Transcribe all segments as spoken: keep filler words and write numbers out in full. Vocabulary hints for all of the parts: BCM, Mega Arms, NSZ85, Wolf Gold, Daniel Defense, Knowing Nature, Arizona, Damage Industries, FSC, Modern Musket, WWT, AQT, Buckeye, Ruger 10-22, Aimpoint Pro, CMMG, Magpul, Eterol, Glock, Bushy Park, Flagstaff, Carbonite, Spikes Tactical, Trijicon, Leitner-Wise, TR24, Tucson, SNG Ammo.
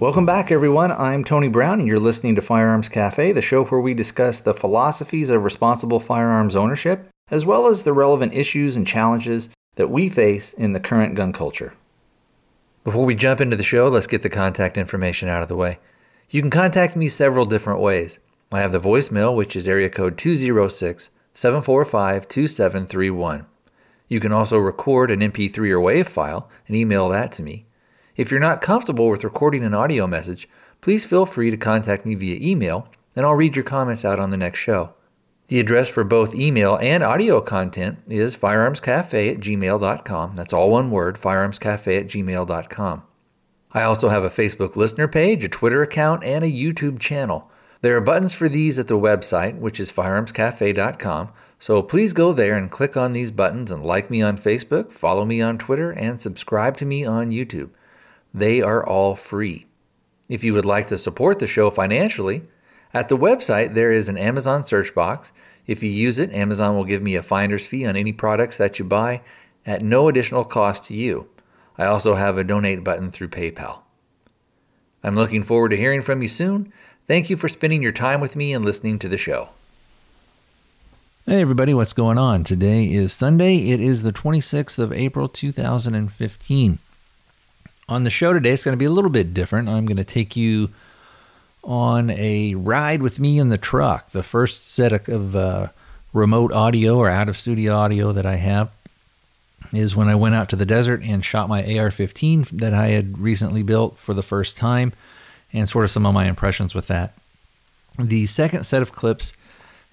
Welcome back, everyone. I'm Tony Brown, and you're listening to Firearms Cafe, the show where we discuss the philosophies of responsible firearms ownership, as well as the relevant issues and challenges that we face in the current gun culture. Before we jump into the show, let's get the contact information out of the way. You can contact me several different ways. I have the voicemail, which is area code two zero six, seven four five, two seven three one. You can also record an M P three or WAV file and email that to me. If you're not comfortable with recording an audio message, please feel free to contact me via email, and I'll read your comments out on the next show. The address for both email and audio content is firearmscafe at gmail dot com. That's all one word, firearmscafe at gmail dot com. I also have a Facebook listener page, a Twitter account, and a YouTube channel. There are buttons for these at the website, which is firearmscafe dot com, so please go there and click on these buttons and like me on Facebook, follow me on Twitter, and subscribe to me on YouTube. They are all free. If you would like to support the show financially, at the website, there is an Amazon search box. If you use it, Amazon will give me a finder's fee on any products that you buy at no additional cost to you. I also have a donate button through PayPal. I'm looking forward to hearing from you soon. Thank you for spending your time with me and listening to the show. Hey everybody, what's going on? Today is Sunday. It is the twenty-sixth of April, two thousand fifteen. On the show today, it's going to be a little bit different. I'm going to take you on a ride with me in the truck, the first set of uh, remote audio or out-of-studio audio that I have is when I went out to the desert and shot my A R fifteen that I had recently built for the first time, and sort of some of my impressions with that. The second set of clips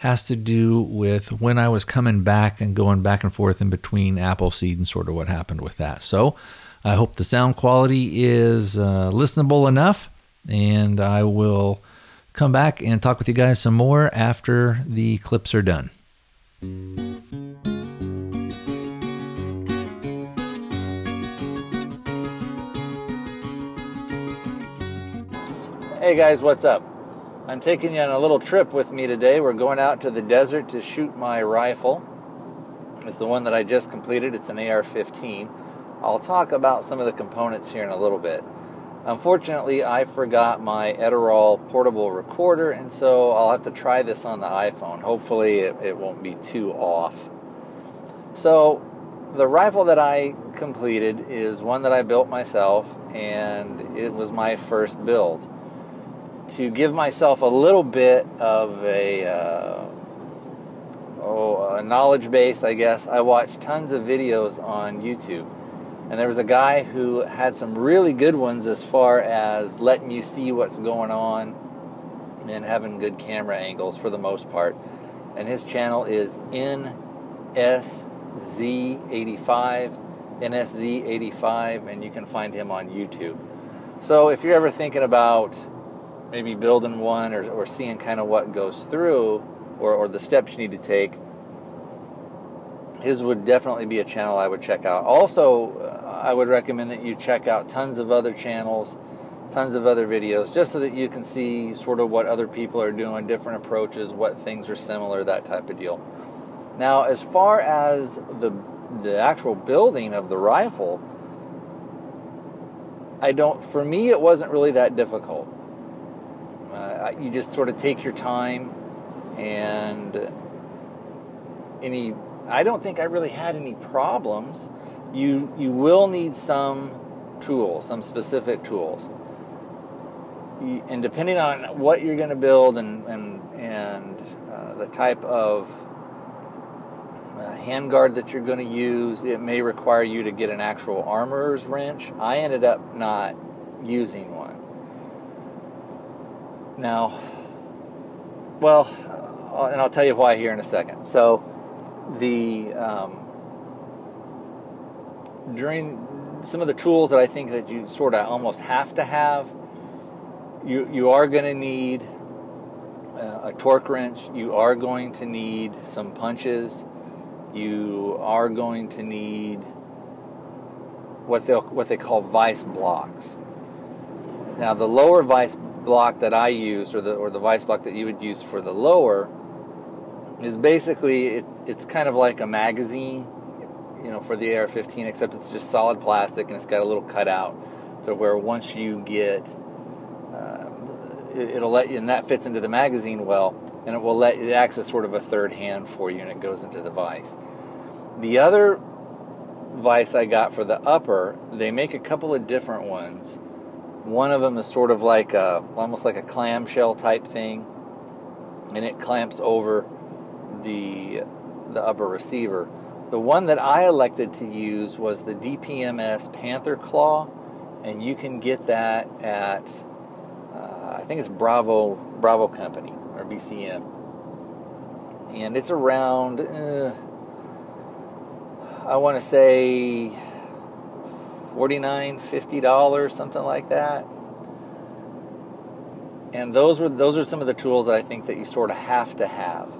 has to do with when I was coming back and going back and forth in between Appleseed and sort of what happened with that. So I hope the sound quality is uh, listenable enough. And I will come back and talk with you guys some more after the clips are done. Hey guys, what's up? I'm taking you on a little trip with me today. We're going out to the desert to shoot my rifle. It's the one that I just completed. It's an A R fifteen. I'll talk about some of the components here in a little bit. Unfortunately, I forgot my Eterol portable recorder, and so I'll have to try this on the iPhone. Hopefully it, it won't be too off. So the rifle that I completed is one that I built myself, and it was my first build. To give myself a little bit of a, uh, oh, a knowledge base, I guess, I watched tons of videos on YouTube. And there was a guy who had some really good ones as far as letting you see what's going on and having good camera angles for the most part. And his channel is N S Z eighty-five, N S Z eighty-five, and you can find him on YouTube. So if you're ever thinking about maybe building one or, or seeing kind of what goes through or, or the steps you need to take, his would definitely be a channel I would check out. Also, I would recommend that you check out tons of other channels, tons of other videos, just so that you can see sort of what other people are doing, different approaches, what things are similar, that type of deal. Now, as far as the the actual building of the rifle, I don't. For me, it wasn't really that difficult. Uh, you just sort of take your time, and any. I don't think I really had any problems. You you will need some tools, some specific tools. You, and depending on what you're going to build and and, and uh, the type of uh, handguard that you're going to use, it may require you to get an actual armorer's wrench. I ended up not using one. Now, well, and I'll tell you why here in a second. So, The um, during some of the tools that I think that you sort of almost have to have, you you are going to need a, a torque wrench. You are going to need some punches. You are going to need what they what they call vice blocks. Now, the lower vice block that I used, or the or the vice block that you would use for the lower, is basically it, it's kind of like a magazine, you know, for the A R fifteen, except it's just solid plastic and it's got a little cutout to where once you get it'll let you, and that fits into the magazine well, and it will let it acts as sort of a third hand for you, and it goes into the vise. The other vise I got for the upper, they make a couple of different ones. One of them is sort of like a, almost like a clamshell type thing, and it clamps over the the upper receiver. The one that I elected to use was the D P M S Panther Claw, and you can get that at uh, I think it's Bravo Bravo Company or B C M, and it's around uh, I want to say forty-nine, fifty dollars, something like that. And those were those are some of the tools that I think that you sort of have to have.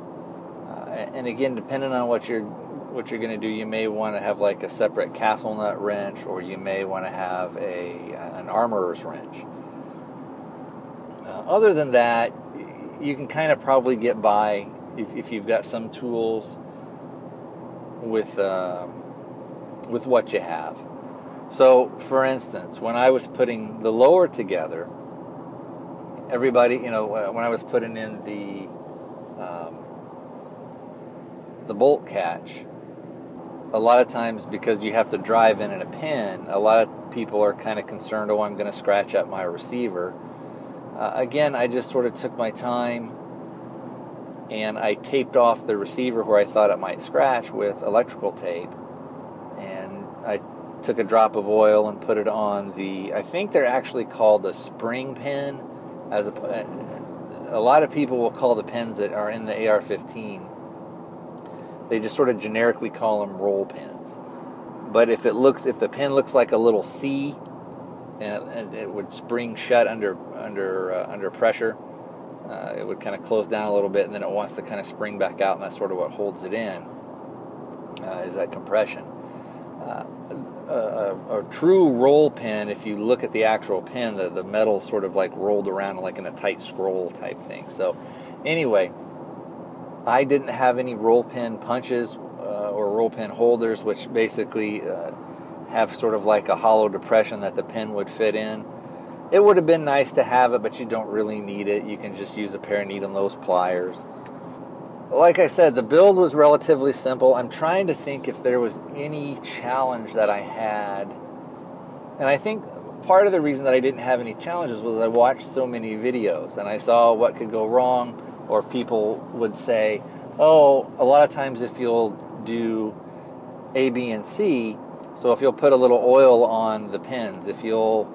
Uh, and again, depending on what you're what you're going to do, you may want to have like a separate castle nut wrench, or you may want to have a an armorer's wrench. Uh, other than that, you can kind of probably get by if, if you've got some tools with uh, with what you have. So, for instance, when I was putting the lower together, everybody, you know, when I was putting in the um, the bolt catch, a lot of times, because you have to drive in and a pin, a lot of people are kind of concerned, oh, I'm going to scratch up my receiver. Uh, again, I just sort of took my time, and I taped off the receiver where I thought it might scratch with electrical tape, and I took a drop of oil and put it on the, I think they're actually called a spring pin. As a, a lot of people will call the pins that are in the A R fifteen, they just sort of generically call them roll pins. But if it looks, if the pin looks like a little C, and it, it would spring shut under under uh, under pressure, uh, it would kind of close down a little bit, and then it wants to kind of spring back out, and that's sort of what holds it in, uh, is that compression. Uh, a, a, a true roll pin, if you look at the actual pin, the, the metal's sort of like rolled around like in a tight scroll type thing. So anyway, I didn't have any roll pin punches uh, or roll pin holders, which basically uh, have sort of like a hollow depression that the pin would fit in. It would have been nice to have it, but you don't really need it. You can just use a pair of needle nose pliers. Like I said, the build was relatively simple. I'm trying to think if there was any challenge that I had. And I think part of the reason that I didn't have any challenges was I watched so many videos, and I saw what could go wrong. Or people would say, oh, a lot of times if you'll do A, B, and C, so if you'll put a little oil on the pins, if you'll,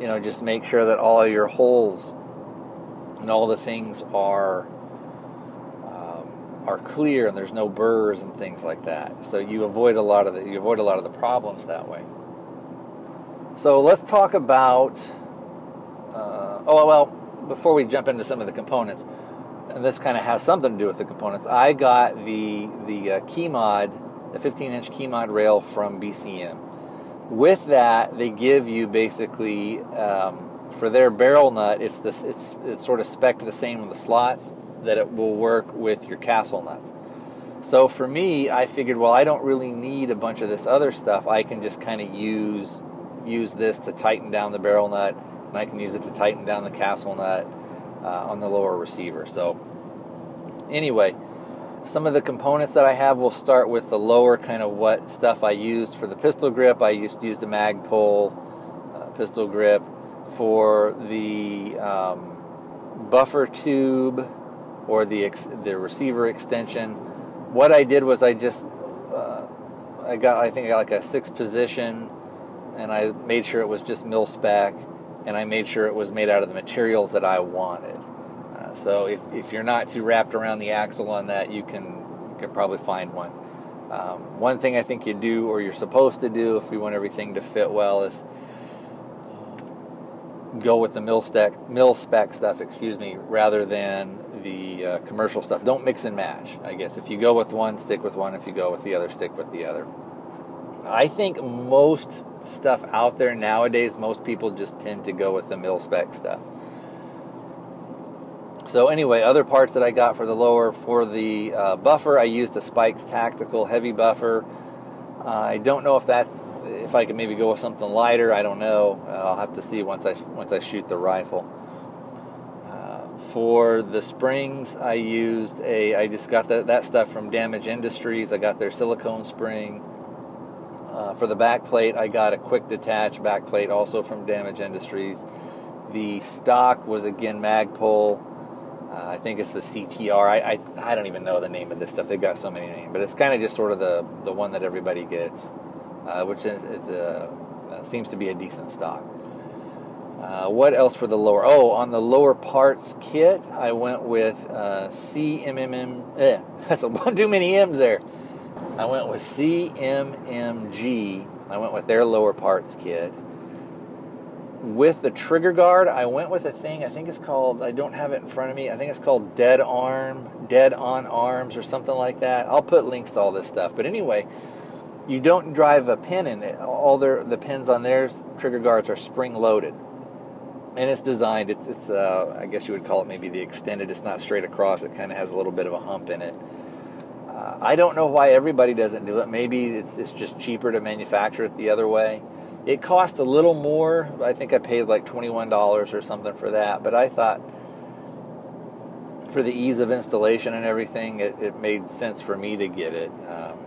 you know, just make sure that all your holes and all the things are um, are clear and there's no burrs and things like that. So you avoid a lot of the you avoid a lot of the problems that way. So let's talk about. Uh, oh well, before we jump into some of the components. And this kind of has something to do with the components. I got the the uh, key mod, the fifteen inch key mod rail from B C M. With that, they give you basically um, for their barrel nut, it's this it's it's sort of spec to the same with the slots that it will work with your castle nuts. So for me, I figured, well, I don't really need a bunch of this other stuff. I can just kind of use use this to tighten down the barrel nut, and I can use it to tighten down the castle nut. Uh, on the lower receiver. So anyway, some of the components that I have, will start with the lower, kind of what stuff I used for the pistol grip. I used used a Magpul uh, pistol grip for the um, buffer tube or the ex the receiver extension. What I did was I just uh, I got I think I got like a six position, and I made sure it was just mil spec. And I made sure it was made out of the materials that I wanted. Uh, so if, if you're not too wrapped around the axle on that, you can, you can probably find one. Um, one thing I think you do, or you're supposed to do, if you want everything to fit well, is go with the mil spec, mil spec stuff, excuse me, rather than the uh, commercial stuff. Don't mix and match, I guess. If you go with one, stick with one. If you go with the other, stick with the other. I think most stuff out there nowadays, most people just tend to go with the mil spec stuff. So anyway, other parts that I got for the lower, for the uh, buffer, I used a Spikes Tactical heavy buffer. Uh, I don't know if that's if I could maybe go with something lighter. I don't know. Uh, I'll have to see once I once I shoot the rifle. Uh, For the springs, I used a, I just got that, that stuff from Damage Industries. I got their silicone spring. Uh, for the back plate, I got a quick detach back plate also from Damage Industries. The stock was, again, Magpul. Uh, I think it's the C T R. I, I I don't even know the name of this stuff. They've got so many names. But it's kind of just sort of the, the one that everybody gets, uh, which is, is a, uh, seems to be a decent stock. Uh, what else for the lower? Oh, on the lower parts kit, I went with uh, C M M G. Eh, that's a, too many M's there. I went with C M M G. I went with their lower parts kit. With the trigger guard, I went with a thing, I think it's called, I don't have it in front of me, I think it's called Dead Arm, Dead On Arms or something like that. I'll put links to all this stuff. But anyway, you don't drive a pin in it. All their, the pins on their trigger guards are spring-loaded. And it's designed, it's, it's uh, I guess you would call it maybe the extended, it's not straight across, it kind of has a little bit of a hump in it. Uh, I don't know why everybody doesn't do it. Maybe it's, it's just cheaper to manufacture it the other way. It cost a little more. I think I paid like twenty-one dollars or something for that. But I thought for the ease of installation and everything, it, it made sense for me to get it. Um,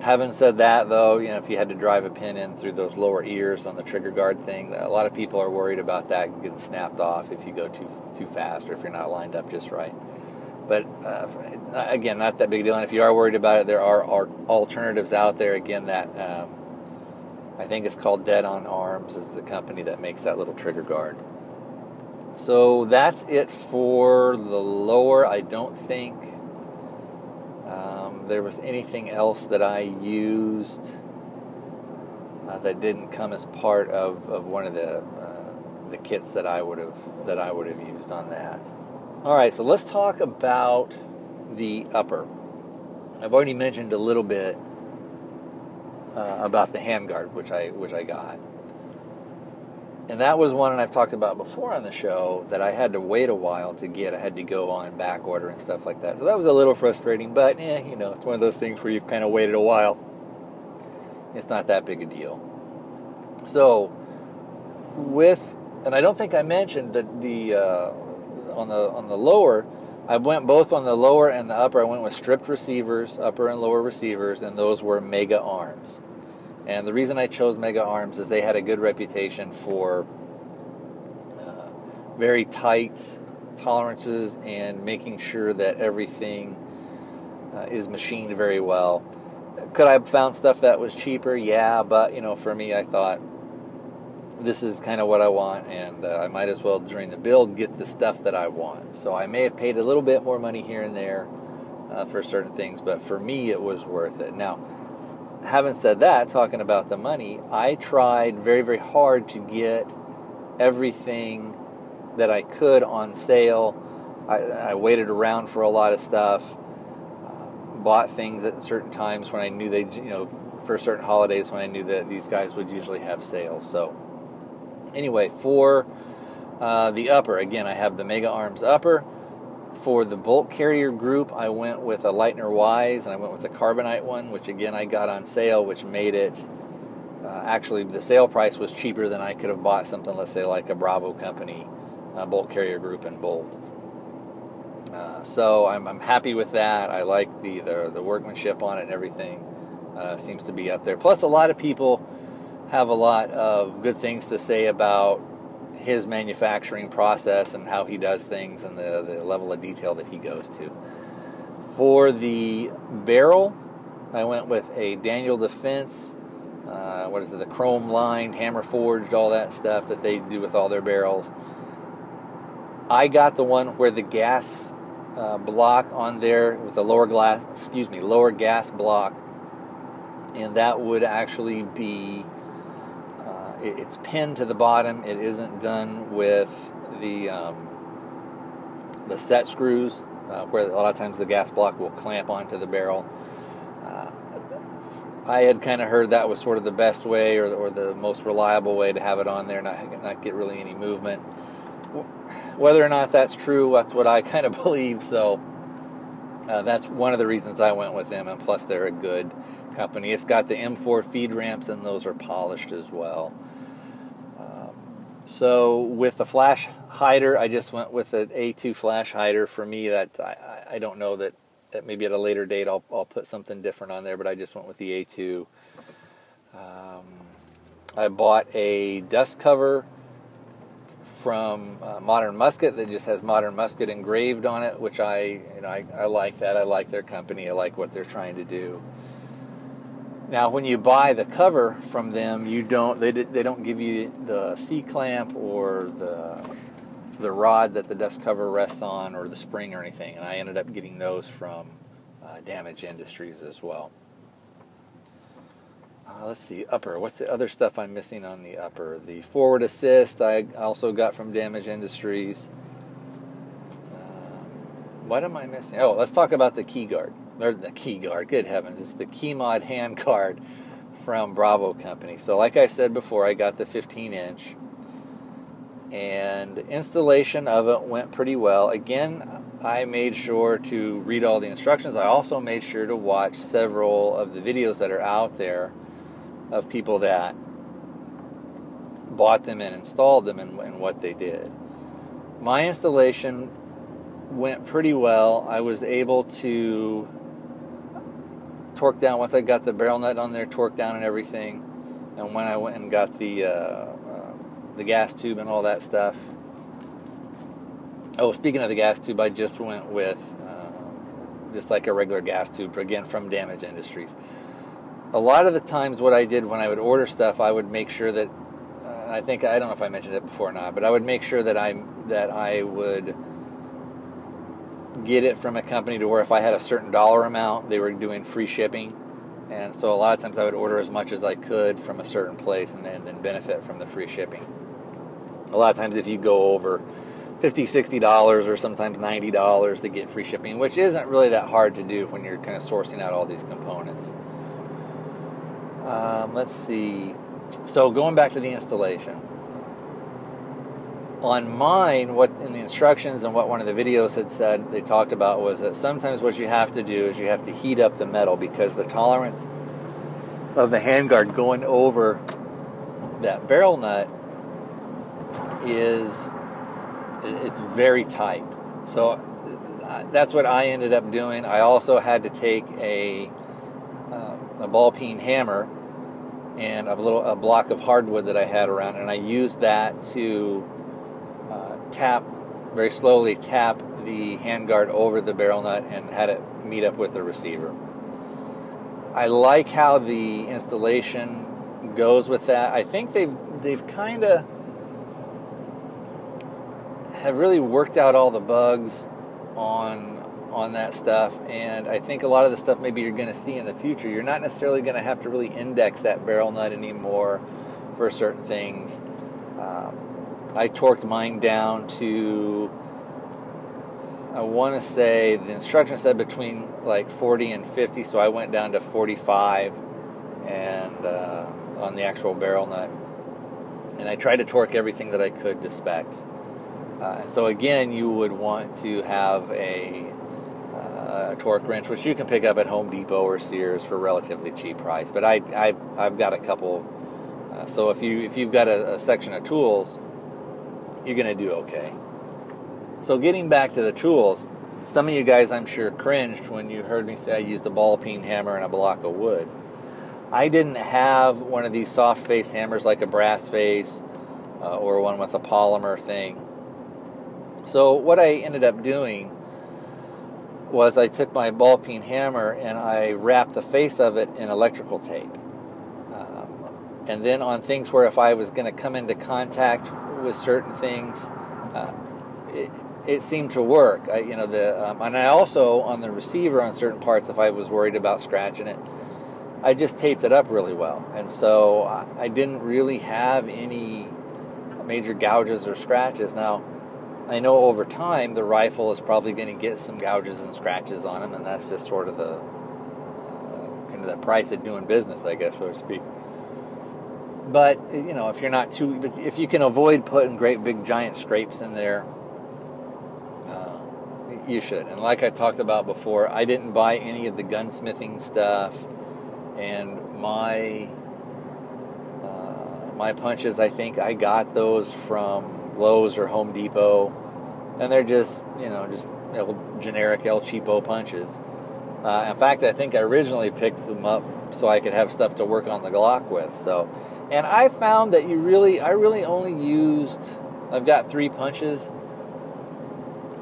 having said that, though, you know, if you had to drive a pin in through those lower ears on the trigger guard thing, a lot of people are worried about that getting snapped off if you go too too fast or if you're not lined up just right. But, uh, again, not that big a deal. And if you are worried about it, there are, are alternatives out there. Again, that... Um, I think it's called Dead On Arms is the company that makes that little trigger guard. So that's it for the lower. I don't think um, there was anything else that I used uh, that didn't come as part of, of one of the uh, the kits that I would have that I would have used on that. All right, so let's talk about the upper. I've already mentioned a little bit Uh, about the handguard, which I which I got, and that was one, and I've talked about before on the show, that I had to wait a while to get. I had to go on back order and stuff like that, so that was a little frustrating. But eh, you know, it's one of those things where you've kind of waited a while. It's not that big a deal. So, with and I don't think I mentioned that the uh, on the on the lower. I went both on the lower and the upper. I went with stripped receivers, upper and lower receivers, and those were Mega Arms. And the reason I chose Mega Arms is they had a good reputation for uh, very tight tolerances and making sure that everything uh, is machined very well. Could I have found stuff that was cheaper? Yeah, but, you know, for me, I thought, this is kind of what I want, and uh, I might as well, during the build, get the stuff that I want. So I may have paid a little bit more money here and there uh, for certain things, but for me, it was worth it. Now, having said that, talking about the money, I tried very, very hard to get everything that I could on sale. I, I waited around for a lot of stuff, uh, bought things at certain times when I knew they, you know, for certain holidays when I knew that these guys would usually have sales, so... Anyway, for uh, the upper, again, I have the Mega Arms upper. For the bolt carrier group, I went with a Leitner-Wise, and I went with the Carbonite one, which, again, I got on sale, which made it... Uh, actually, the sale price was cheaper than I could have bought something, let's say, like a Bravo Company uh, bolt carrier group and bolt. Uh, so I'm, I'm happy with that. I like the, the, the workmanship on it and everything. Uh, seems to be up there. Plus, a lot of people... have a lot of good things to say about his manufacturing process and how he does things and the, the level of detail that he goes to. For the barrel, I went with a Daniel Defense, uh, what is it, the chrome lined, hammer forged, all that stuff that they do with all their barrels. I got the one where the gas uh, block on there with the lower glass, excuse me, lower gas block, and that would actually be it's pinned to the bottom. It isn't done with the um, the set screws, uh, where a lot of times the gas block will clamp onto the barrel. Uh, I had kind of heard that was sort of the best way or, or the most reliable way to have it on there, not not get really any movement. Whether or not that's true, that's what I kind of believe. So uh, that's one of the reasons I went with them, and plus they're a good company. It's got the M four feed ramps, and those are polished as well. So with the flash hider, I just went with an A two flash hider. For me, that I, I don't know that, that maybe at a later date I'll, I'll put something different on there, but I just went with the A two. Um, I bought a dust cover from uh, Modern Musket that just has Modern Musket engraved on it, which I, you know, I, I like that. I like their company. I like what they're trying to do. Now, when you buy the cover from them, you don't they they don't give you the C clamp or the the rod that the dust cover rests on, or the spring or anything. And I ended up getting those from uh, Damage Industries as well. Uh, let's see, upper. What's the other stuff I'm missing on the upper? The forward assist I also got from Damage Industries. Um, what am I missing? Oh, let's talk about the key guard. Or the key guard, good heavens, it's the key mod hand guard from Bravo Company. So like I said before, I got the fifteen inch, and installation of it went pretty well. Again, I made sure to read all the instructions. I also made sure to watch several of the videos that are out there of people that bought them and installed them, and, and what they did. My installation went pretty well. I was able to torque down, once I got the barrel nut on there, torque down and everything, and when I went and got the uh, uh, the gas tube and all that stuff. Oh, speaking of the gas tube, I just went with uh, just like a regular gas tube, again from Damage Industries. A lot of the times what I did when I would order stuff, I would make sure that uh, I think, I don't know if I mentioned it before or not, but I would make sure that I that I would get it from a company to where if I had a certain dollar amount, they were doing free shipping. And so a lot of times I would order as much as I could from a certain place, and then, then benefit from the free shipping. A lot of times if you go over fifty dollars, sixty dollars, or sometimes ninety dollars to get free shipping, which isn't really that hard to do when you're kind of sourcing out all these components. Um, let's see. So going back to the installation. On mine, what in the instructions and what one of the videos had said, they talked about, was that sometimes what you have to do is you have to heat up the metal, because the tolerance of the handguard going over that barrel nut is, it's very tight. So that's what I ended up doing. I also had to take a, uh, a ball peen hammer and a little a block of hardwood that I had around, and I used that to Uh, tap, very slowly tap the handguard over the barrel nut, and had it meet up with the receiver. I like how the installation goes with that. I think they've they've kind of have really worked out all the bugs on on that stuff, and I think a lot of the stuff maybe you're going to see in the future, you're not necessarily going to have to really index that barrel nut anymore for certain things. Um, I torqued mine down to, I want to say, the instruction said between like forty and fifty, so I went down to forty-five and uh, on the actual barrel nut. And I tried to torque everything that I could to specs. Uh, so again, you would want to have a, uh, a torque wrench, which you can pick up at Home Depot or Sears for a relatively cheap price. But I, I, I've got a couple, uh, so if, you, if you've got a, a section of tools, you're going to do okay. So getting back to the tools, some of you guys I'm sure cringed when you heard me say I used a ball peen hammer and a block of wood. I didn't have one of these soft face hammers like a brass face uh, or one with a polymer thing. So what I ended up doing was I took my ball peen hammer and I wrapped the face of it in electrical tape. Um, and then on things where if I was going to come into contact with certain things, uh, it, it seemed to work. I, you know, the um, and I also on the receiver on certain parts, if I was worried about scratching it, I just taped it up really well, and so I, I didn't really have any major gouges or scratches. Now, I know over time the rifle is probably going to get some gouges and scratches on them, and that's just sort of the uh, kind of the price of doing business, I guess, so to speak. But, you know, if you're not too, but if you can avoid putting great big giant scrapes in there, uh, you should. And like I talked about before, I didn't buy any of the gunsmithing stuff, and my uh, My punches, I think I got those from Lowe's or Home Depot, and they're just, you know, just generic El Cheapo punches. Uh, in fact, I think I originally picked them up so I could have stuff to work on the Glock with. So, and I found that you really, I really only used, I've got three punches,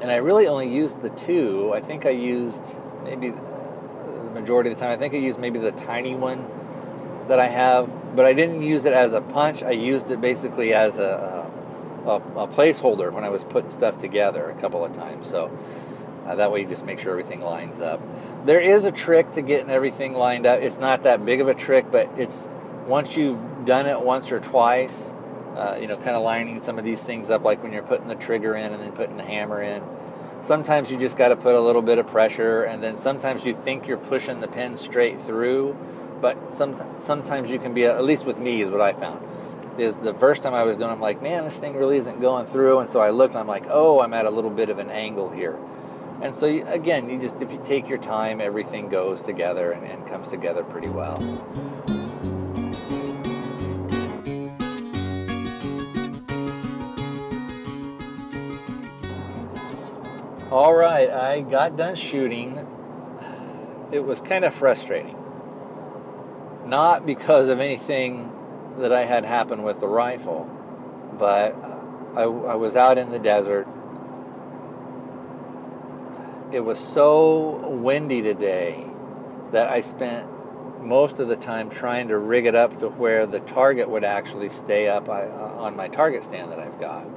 and I really only used the two. I think I used maybe the majority of the time. I think I used maybe the tiny one that I have, but I didn't use it as a punch. I used it basically as a, a, a placeholder when I was putting stuff together a couple of times. So. Uh, that way you just make sure everything lines up. There is a trick to getting everything lined up. It's not that big of a trick, but it's once you've done it once or twice, uh, you know, kind of lining some of these things up, like when you're putting the trigger in and then putting the hammer in. Sometimes you just got to put a little bit of pressure, and then sometimes you think you're pushing the pin straight through, but some, sometimes you can be, at least with me is what I found, is the first time I was doing it, I'm like, man, this thing really isn't going through, and so I looked and I'm like, oh, I'm at a little bit of an angle here. And so, you, again, you just, if you take your time, everything goes together and, and comes together pretty well. All right, I got done shooting. It was kind of frustrating. Not because of anything that I had happened with the rifle, but I, I was out in the desert. It was so windy today that I spent most of the time trying to rig it up to where the target would actually stay up on my target stand that I've got.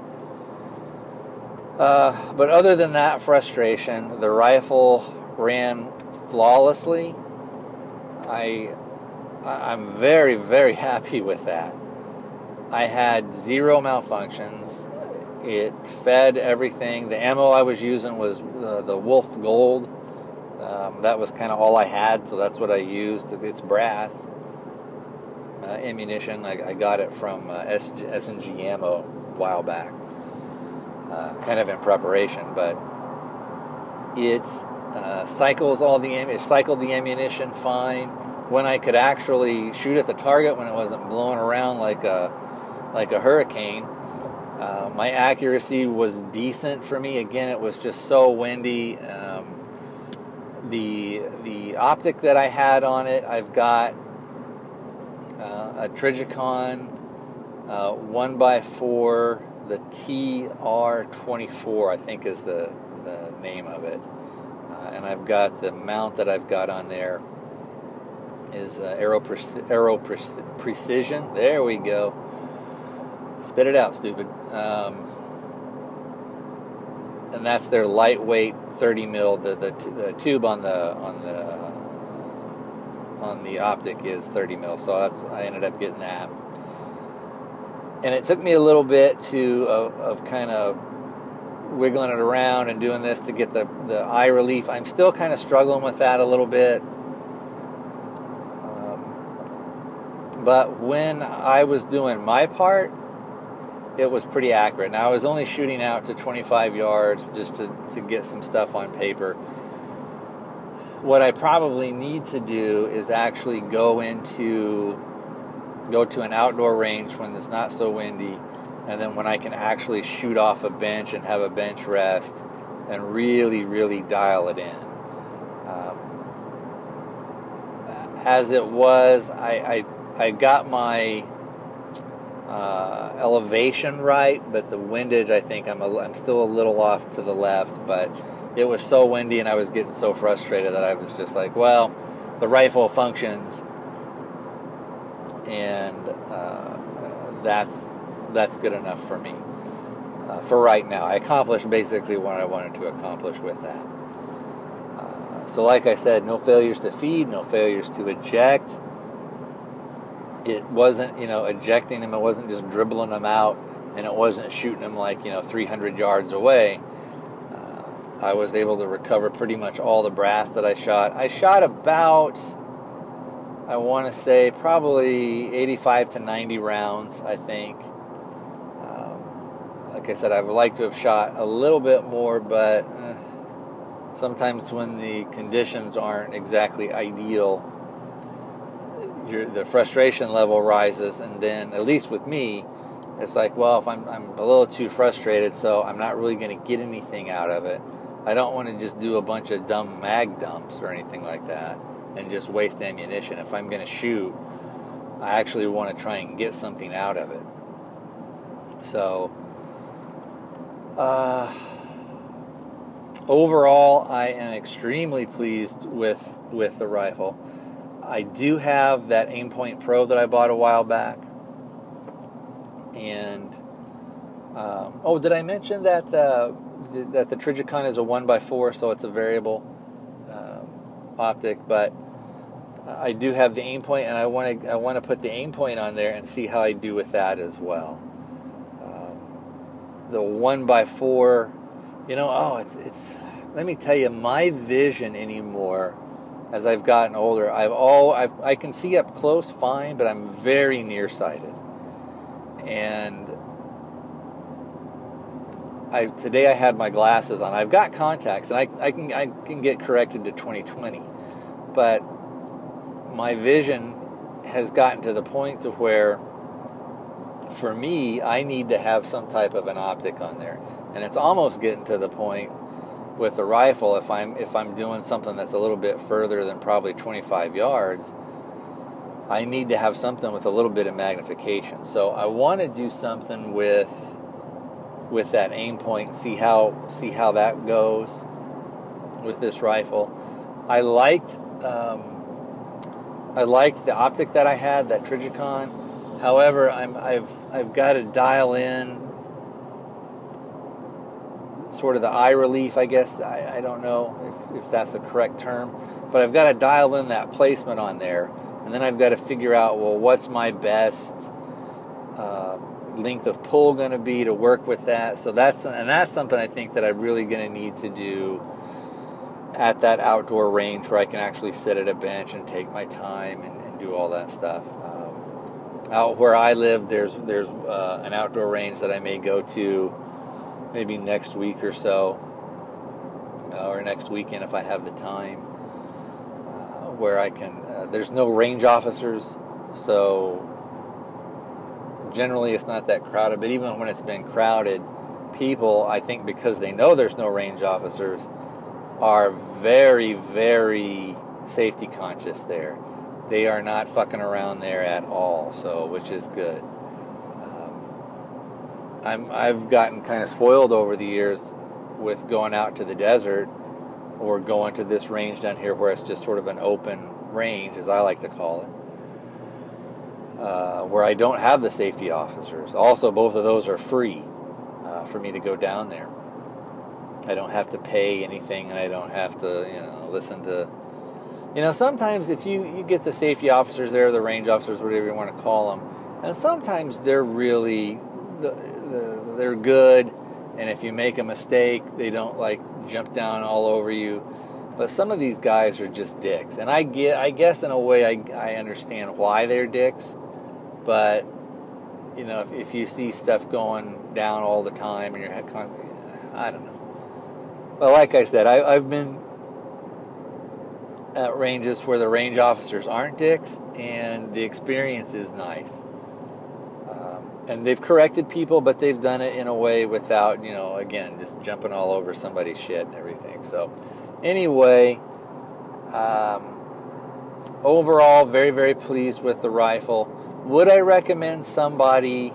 Uh, but other than that frustration, the rifle ran flawlessly. I, I'm very, very happy with that. I had zero malfunctions. It fed everything. The ammo I was using was uh, the Wolf Gold. Um, that was kind of all I had, so that's what I used. It's brass uh, ammunition. I, I got it from uh, S N G Ammo a while back, uh, kind of in preparation. But it uh, cycles all the ammunition. It cycled the ammunition fine. When I could actually shoot at the target, when it wasn't blowing around like a like a hurricane. Uh, my accuracy was decent for me. Again, it was just so windy. Um, the the optic that I had on it, I've got uh, a Trijicon uh, one by four, the T R twenty-four, I think is the, the name of it. Uh, and I've got the mount that I've got on there is uh, Aero, Preci- Aero Preci- Precision. There we go. Spit it out, stupid. Um, and that's their lightweight thirty mil. The, the the tube on the on the on the optic is thirty mil. So that's I ended up getting that. And it took me a little bit to of, of kind of wiggling it around and doing this to get the the eye relief. I'm still kind of struggling with that a little bit. Um, but when I was doing my part, it was pretty accurate. Now, I was only shooting out to twenty-five yards just to, to get some stuff on paper. What I probably need to do is actually go into, go to an outdoor range when it's not so windy, and then when I can actually shoot off a bench and have a bench rest and really, really dial it in. Um, as it was, I, I, I got my... Uh, elevation right, but the windage, I think I'm a, I'm still a little off to the left, but it was so windy and I was getting so frustrated that I was just like, well, the rifle functions, and uh, that's that's good enough for me uh, for right now. I accomplished basically what I wanted to accomplish with that. Uh, so like I said, no failures to feed, no failures to eject. It wasn't, you know, ejecting them. It wasn't just dribbling them out, and it wasn't shooting them like, you know, three hundred yards away. Uh, I was able to recover pretty much all the brass that I shot. I shot about, I want to say, probably eighty-five to ninety rounds, I think. Um, like I said, I would like to have shot a little bit more, but eh, sometimes when the conditions aren't exactly ideal, your, the frustration level rises, and then, at least with me, it's like, well, if I'm, I'm a little too frustrated, so I'm not really going to get anything out of it. I don't want to just do a bunch of dumb mag dumps or anything like that and just waste ammunition. If I'm going to shoot, I actually want to try and get something out of it. So, uh, overall, I am extremely pleased with, with the rifle. I do have that Aimpoint Pro that I bought a while back. And, um, oh, did I mention that the, the, that the Trijicon is a one by four, so it's a variable um, optic, but I do have the Aimpoint, and I want to I want to put the Aimpoint on there and see how I do with that as well. Um, the one by four, you know, oh, it's it's. Let me tell you, my vision anymore, as I've gotten older, I've all I've, I can see up close fine, but I'm very nearsighted. And I today I had my glasses on. I've got contacts, and I, I can I can get corrected to twenty twenty, but my vision has gotten to the point to where, for me, I need to have some type of an optic on there, and it's almost getting to the point with the rifle. If I'm if I'm doing something that's a little bit further than probably twenty-five yards. I need to have something with a little bit of magnification. So I want to do something with with that Aimpoint, see how see how that goes with this rifle. I liked um, I liked the optic that I had, that Trijicon. However, I'm, I've I've got to dial in sort of the eye relief, I guess. I, I don't know if, if that's the correct term, but I've got to dial in that placement on there. And then I've got to figure out, well, what's my best uh, length of pull going to be to work with that. So that's and that's something I think that I'm really going to need to do at that outdoor range where I can actually sit at a bench and take my time and, and do all that stuff. Um, out where I live, there's there's uh, an outdoor range that I may go to maybe next week or so, uh, or next weekend if I have the time, uh, where I can. There's no range officers, so generally it's not that crowded. But even when it's been crowded, people, I think because they know there's no range officers, are very, very safety conscious there. They are not fucking around there at all, so which is good. Um, I'm, I've gotten kind of spoiled over the years with going out to the desert or going to this range down here where it's just sort of an open range, as I like to call it, uh, where I don't have the safety officers. Also, both of those are free uh, for me to go down there. I don't have to pay anything, and I don't have to, you know, listen to, you know, sometimes if you, you get the safety officers there, the range officers, whatever you want to call them, and sometimes they're really, the, the, they're good, and if you make a mistake, they don't, like, jump down all over you. But some of these guys are just dicks. And I get, I guess in a way I, I understand why they're dicks. But, you know, if, if you see stuff going down all the time and you're constantly, I don't know. But like I said, I, I've been at ranges where the range officers aren't dicks and the experience is nice. Um, and they've corrected people, but they've done it in a way without, you know, again, just jumping all over somebody's shit and everything. So... Anyway, um, overall, very, very pleased with the rifle. Would I recommend somebody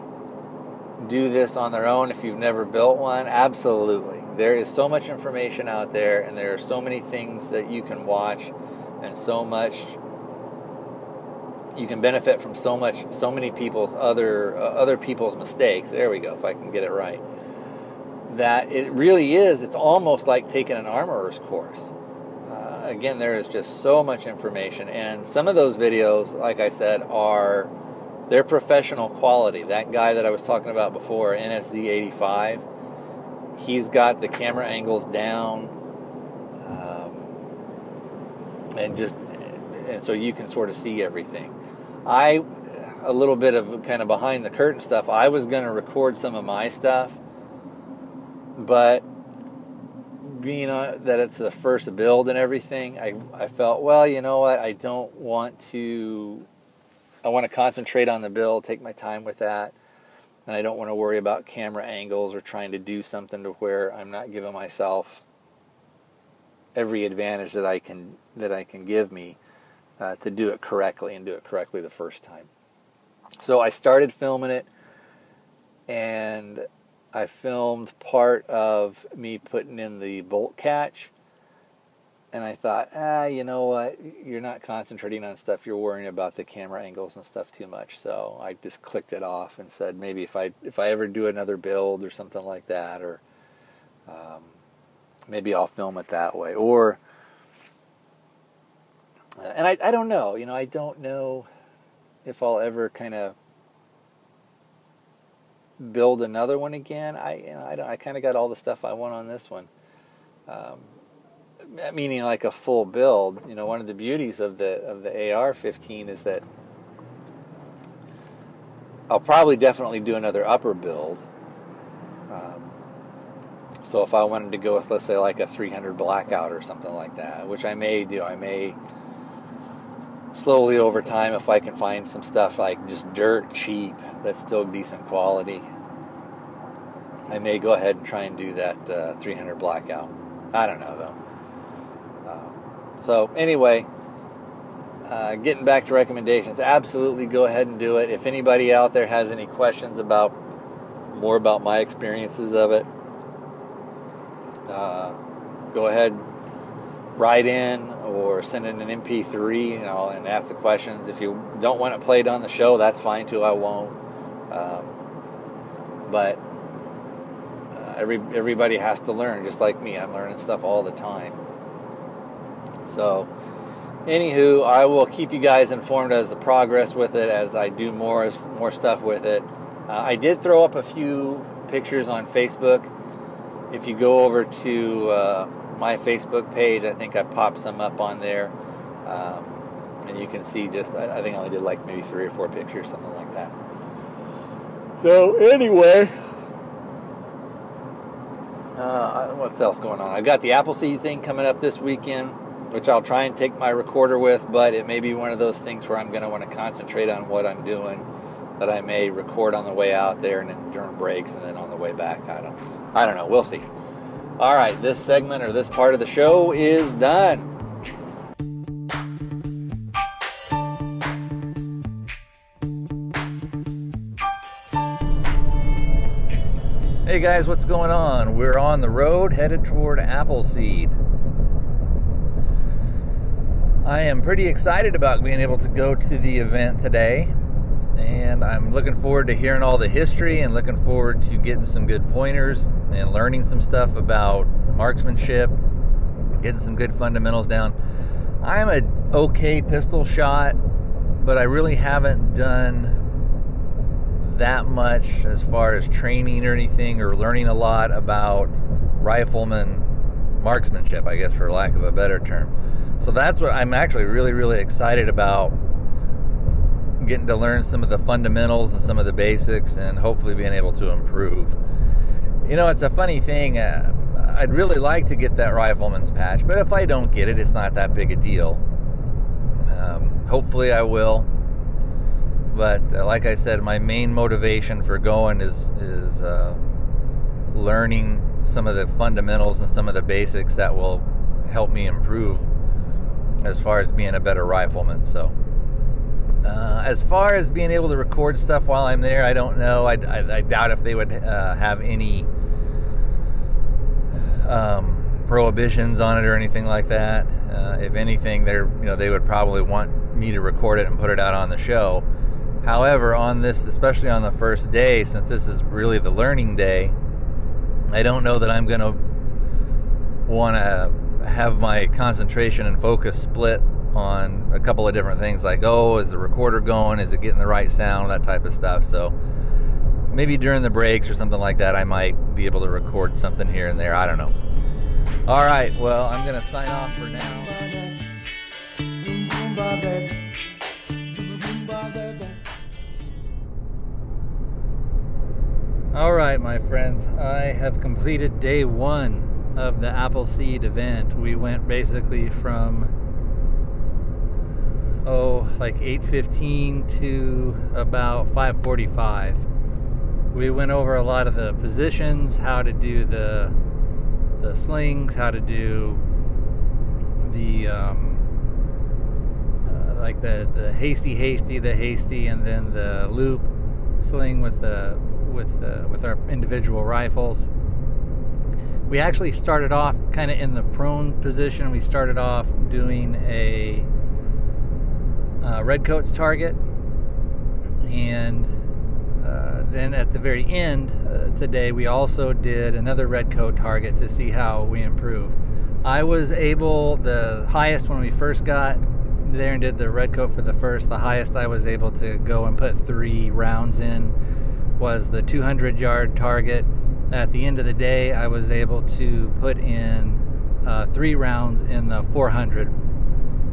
do this on their own if you've never built one? Absolutely. There is so much information out there, and there are so many things that you can watch, and so much you can benefit from so much, so many people's other uh, other people's mistakes. There we go. If I can get it right. That it really is, it's almost like taking an armorer's course. Uh, again, there is just so much information, and some of those videos, like I said, are, they're professional quality. That guy that I was talking about before, N S Z eighty-five, he's got the camera angles down, um, and just, and so you can sort of see everything. I, a little bit of kind of behind the curtain stuff, I was going to record some of my stuff, but being on, that it's the first build and everything, I, I felt, well, you know what, I don't want to I want to concentrate on the build, take my time with that, and I don't want to worry about camera angles or trying to do something to where I'm not giving myself every advantage that I can that I can give me uh, to do it correctly and do it correctly the first time. So I started filming it, and I filmed part of me putting in the bolt catch, and I thought, ah, you know what, you're not concentrating on stuff, you're worrying about the camera angles and stuff too much, so I just clicked it off and said, maybe if I if I ever do another build or something like that, or um, maybe I'll film it that way, or, and I, I don't know, you know, I don't know if I'll ever kind of build another one again. I you know, I, don't, I kind of got all the stuff I want on this one, um, meaning like a full build. You know, one of the beauties of the of the A R fifteen is that I'll probably definitely do another upper build. Um, so if I wanted to go with, let's say, like a three hundred blackout or something like that, which I may do, I may slowly over time, if I can find some stuff like just dirt cheap that's still decent quality, I may go ahead and try and do that uh, three hundred blackout. I don't know though. Uh, so anyway, uh, getting back to recommendations, absolutely go ahead and do it. If anybody out there has any questions about more about my experiences of it, uh, go ahead, write in or send in an M P three, you know, and ask the questions. If you don't want it played on the show, that's fine too. I won't. Um, but uh, every everybody has to learn, just like me. I'm learning stuff all the time. So, anywho, I will keep you guys informed as the progress with it, as I do more more stuff with it. Uh, I did throw up a few pictures on Facebook. If you go over to uh, my Facebook page, I think I popped some up on there, um, and you can see just, I, I think I only did like maybe three or four pictures, something like that. So anyway, uh, what else going on? I've got the Appleseed thing coming up this weekend, which I'll try and take my recorder with, but it may be one of those things where I'm going to want to concentrate on what I'm doing, that I may record on the way out there and then during breaks and then on the way back. I don't, I don't know. We'll see. All right, this segment or this part of the show is done. Hey guys, what's going on? We're on the road headed toward Appleseed. I am pretty excited about being able to go to the event today, and I'm looking forward to hearing all the history and looking forward to getting some good pointers and learning some stuff about marksmanship, getting some good fundamentals down. I'm an okay pistol shot, but I really haven't done that much as far as training or anything or learning a lot about rifleman marksmanship, I guess, for lack of a better term. So that's what I'm actually really, really excited about, getting to learn some of the fundamentals and some of the basics and hopefully being able to improve. You know, it's a funny thing. Uh, I'd really like to get that rifleman's patch, but if I don't get it, it's not that big a deal. Um, hopefully I will. But uh, like I said, my main motivation for going is, is uh, learning some of the fundamentals and some of the basics that will help me improve as far as being a better rifleman. So uh, as far as being able to record stuff while I'm there, I don't know. I, I, I doubt if they would uh, have any um, prohibitions on it or anything like that. Uh, if anything, they're, you know, they would probably want me to record it and put it out on the show. However, on this, especially on the first day, since this is really the learning day, I don't know that I'm going to want to have my concentration and focus split on a couple of different things, like, oh, is the recorder going? Is it getting the right sound? That type of stuff. So maybe during the breaks or something like that, I might be able to record something here and there. I don't know. All right, well, I'm going to sign off for now. All right, my friends, I have completed day one of the Appleseed event. We went basically from oh, like eight fifteen to about five forty-five. We went over a lot of the positions, how to do the the slings, how to do the um, uh, like the the hasty, hasty, the hasty, and then the loop sling with the with the, with our individual rifles. We actually started off kind of in the prone position. We started off doing a uh, redcoats target, and uh, then at the very end uh, today we also did another redcoat target to see how we improve. I was able, the highest when we first got there and did the redcoat for the first, the highest I was able to go and put three rounds in was the two hundred yard target. At the end of the day, I was able to put in uh, three rounds in the four hundred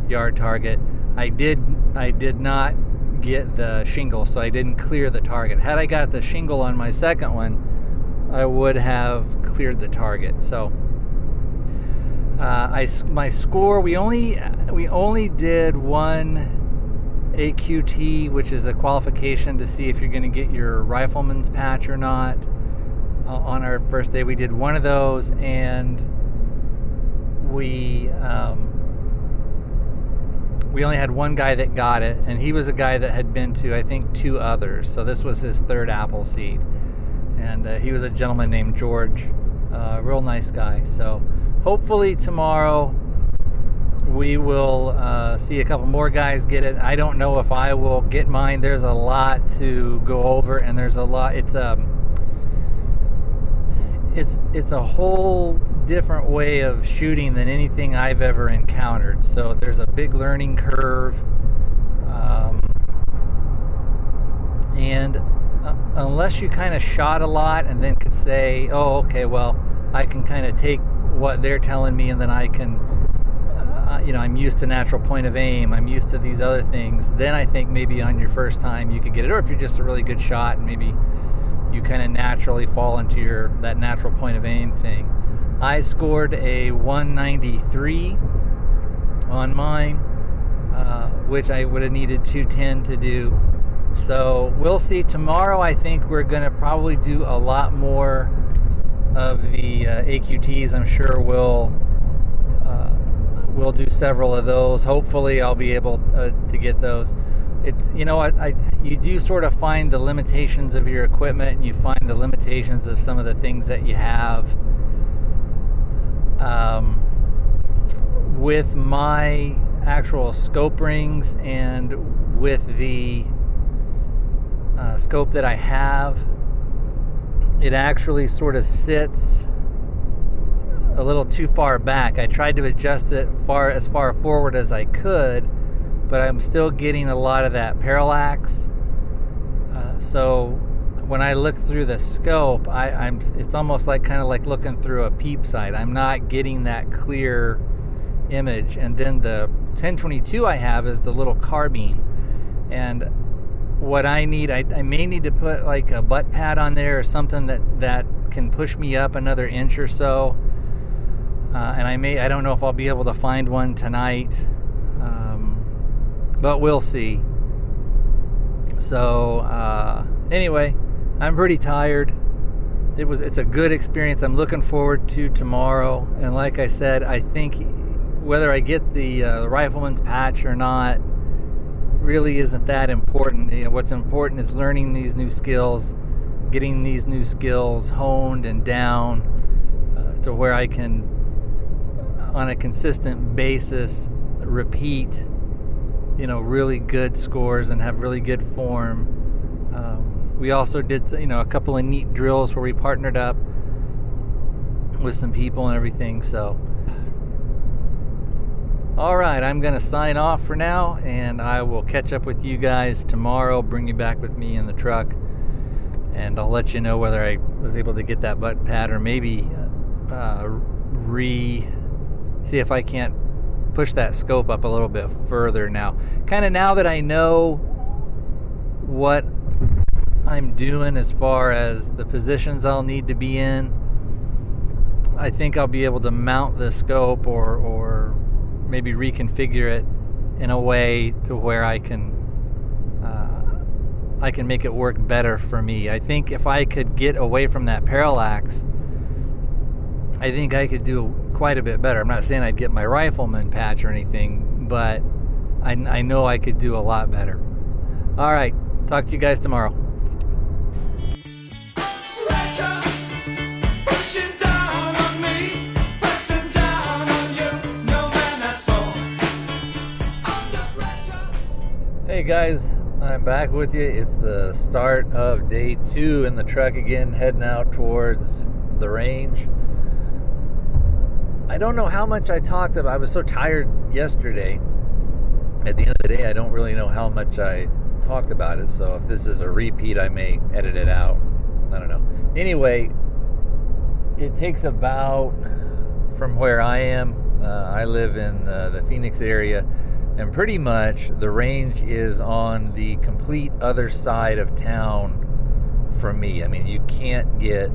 yard target. I did I did not get the shingle, so I didn't clear the target. Had I got the shingle on my second one, I would have cleared the target. So uh, I my score, we only we only did one A Q T, which is a qualification to see if you're going to get your rifleman's patch or not. On our first day, we did one of those, and we um, we only had one guy that got it, and he was a guy that had been to, I think, two others. So this was his third Appleseed, and uh, he was a gentleman named George, uh, real nice guy. So hopefully tomorrow we will uh, see a couple more guys get it. I don't know if I will get mine. There's a lot to go over, and there's a lot. It's um. It's it's a whole different way of shooting than anything I've ever encountered. So there's a big learning curve, um, and uh, unless you kind of shot a lot and then could say, "Oh, okay, well, I can kind of take what they're telling me, and then I can, uh, you know, I'm used to natural point of aim. I'm used to these other things." Then I think maybe on your first time you could get it, or if you're just a really good shot, and maybe you kind of naturally fall into your that natural point of aim thing. I scored a one ninety-three on mine, uh, which I would have needed two ten to do. So we'll see tomorrow. I think we're going to probably do a lot more of the uh, A Q Ts. I'm sure we'll uh, we'll do several of those. Hopefully, I'll be able uh, to get those. It's, you know, I, I, you do sort of find the limitations of your equipment, and you find the limitations of some of the things that you have. Um, with my actual scope rings and with the uh, scope that I have, it actually sort of sits a little too far back. I tried to adjust it far as far forward as I could, but I'm still getting a lot of that parallax. Uh, so when I look through the scope, I, I'm it's almost like kind of like looking through a peep sight. I'm not getting that clear image. And then the ten twenty-two I have is the little carbine. And what I need, I, I may need to put like a butt pad on there or something that, that can push me up another inch or so. Uh, and I may, I don't know if I'll be able to find one tonight. But we'll see. So uh, anyway, I'm pretty tired. It was it's a good experience. I'm looking forward to tomorrow. And like I said, I think whether I get the, uh, the rifleman's patch or not really isn't that important. You know, what's important is learning these new skills, getting these new skills honed and down uh, to where I can, on a consistent basis, repeat, you know, really good scores and have really good form. Um, we also did, you know, a couple of neat drills where we partnered up with some people and everything. So, all right, I'm going to sign off for now, and I will catch up with you guys tomorrow, bring you back with me in the truck, and I'll let you know whether I was able to get that butt pad or maybe uh, re, see if I can't push that scope up a little bit further now. Kind of now that I know what I'm doing as far as the positions I'll need to be in, I think I'll be able to mount the scope or or maybe reconfigure it in a way to where I can uh, I can make it work better for me. I think if I could get away from that parallax, I think I could do quite a bit better. I'm not saying I'd get my rifleman patch or anything, but I, I know I could do a lot better. All right, talk to you guys tomorrow. Hey guys, I'm back with you. It's the start of day two in the truck again, heading out towards the range. I don't know how much I talked about. I was so tired yesterday. At the end of the day, I don't really know how much I talked about it. So if this is a repeat, I may edit it out. I don't know. Anyway, it takes about, from where I am, uh, I live in the, the Phoenix area, and pretty much the range is on the complete other side of town from me. I mean, you can't get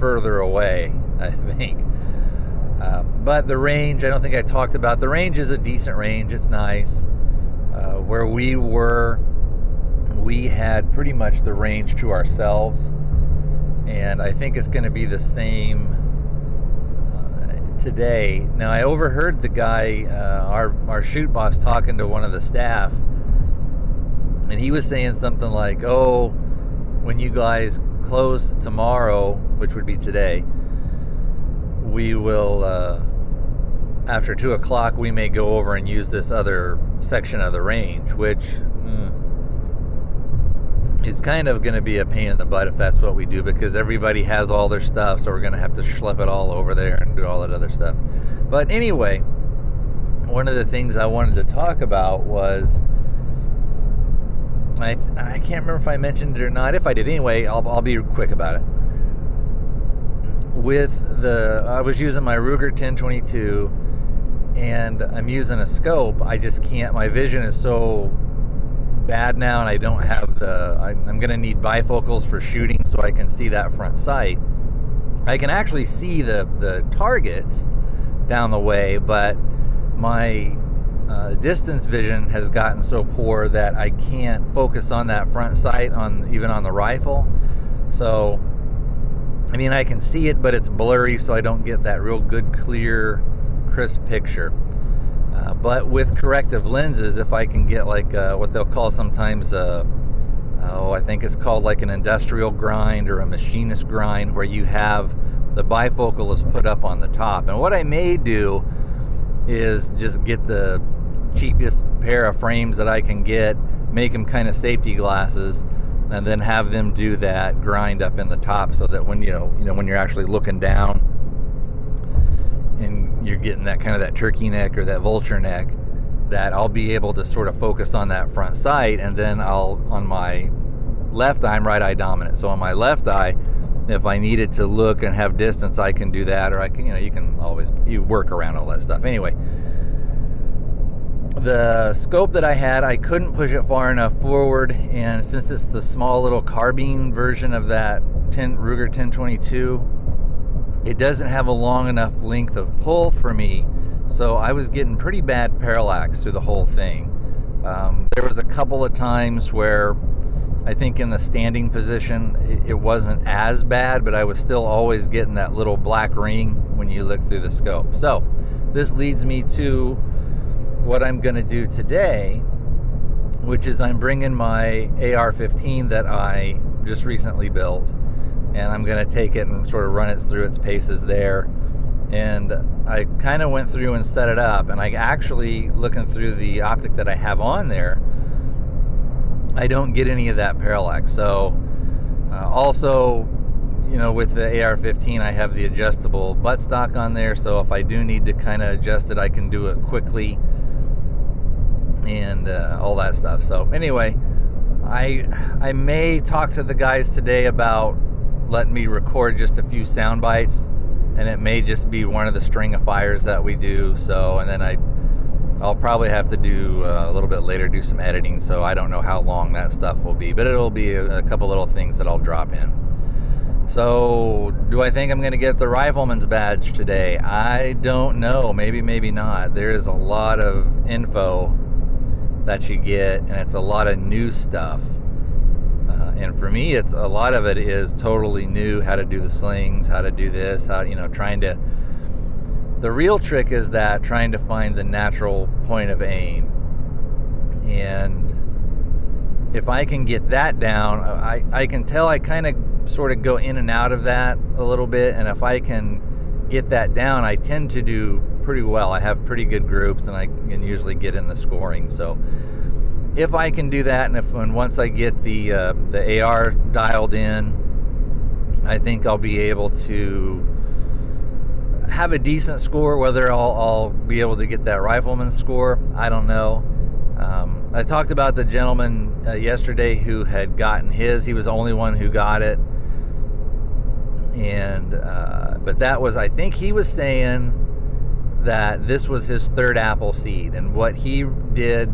further away, I think. Uh, but the range, I don't think I talked about. The range is a decent range. It's nice. Uh, where we were, we had pretty much the range to ourselves, and I think it's going to be the same uh, today. Now, I overheard the guy, uh, our our shoot boss, talking to one of the staff, and he was saying something like, "Oh, when you guys close tomorrow, which would be today, we will uh, after two o'clock we may go over and use this other section of the range," which. Mm, It's kind of going to be a pain in the butt if that's what we do, because everybody has all their stuff, so we're going to have to schlep it all over there and do all that other stuff. But anyway, one of the things I wanted to talk about was, I I can't remember if I mentioned it or not. If I did, anyway, I'll I'll be quick about it. With the, I was using my Ruger ten twenty-two, and I'm using a scope. I just can't. My vision is so bad now, and I don't have the I, I'm gonna need bifocals for shooting so I can see that front sight. I can actually see the the targets down the way, but my uh, distance vision has gotten so poor that I can't focus on that front sight on even on the rifle. So I mean, I can see it, but it's blurry, so I don't get that real good, clear, crisp picture. Uh, but with corrective lenses, if I can get like uh, what they'll call sometimes, uh, oh, I think it's called like an industrial grind or a machinist grind, where you have the bifocal is put up on the top. And what I may do is just get the cheapest pair of frames that I can get, make them kind of safety glasses, and then have them do that grind up in the top, so that when you know, you know, when you're actually looking down, and you're getting that kind of that turkey neck or that vulture neck, that I'll be able to sort of focus on that front sight. And then I'll, on my left eye, I'm right eye dominant, so on my left eye, if I needed to look and have distance, I can do that, or I can, you know, you can always, you work around all that stuff. Anyway, the scope that I had, I couldn't push it far enough forward, and since it's the small little carbine version of that ten, Ruger ten twenty-two, it doesn't have a long enough length of pull for me, so I was getting pretty bad parallax through the whole thing. Um, there was a couple of times where I think in the standing position it, it wasn't as bad, but I was still always getting that little black ring when you look through the scope. So this leads me to what I'm going to do today, which is I'm bringing my A R fifteen that I just recently built, and I'm going to take it and sort of run it through its paces there. And I kind of went through and set it up, and I actually, looking through the optic that I have on there, I don't get any of that parallax. So uh, also, you know, with the A R fifteen, I have the adjustable buttstock on there, so if I do need to kind of adjust it, I can do it quickly and uh, all that stuff. So anyway, I I may talk to the guys today about letting me record just a few sound bites, and it may just be one of the string of fires that we do. So, and then I, I'll probably have to do uh, a little bit later, do some editing. So I don't know how long that stuff will be, but it'll be a, a couple little things that I'll drop in. So, do I think I'm going to get the rifleman's badge today? I don't know. Maybe, maybe not. There is a lot of info that you get, and it's a lot of new stuff. Uh, and for me, it's a lot of it is totally new. How to do the slings, how to do this, how, you know, trying to... The real trick is that trying to find the natural point of aim. And if I can get that down, I, I can tell I kind of... sort of go in and out of that a little bit, and if I can get that down, I tend to do pretty well. I have pretty good groups, and I can usually get in the scoring. So if I can do that, and if and once I get the uh, the A R dialed in, I think I'll be able to have a decent score. Whether I'll, I'll be able to get that rifleman score, I don't know. Um, I talked about the gentleman uh, yesterday who had gotten his. He was the only one who got it. And uh, but that was, I think he was saying that this was his third Appleseed, and what he did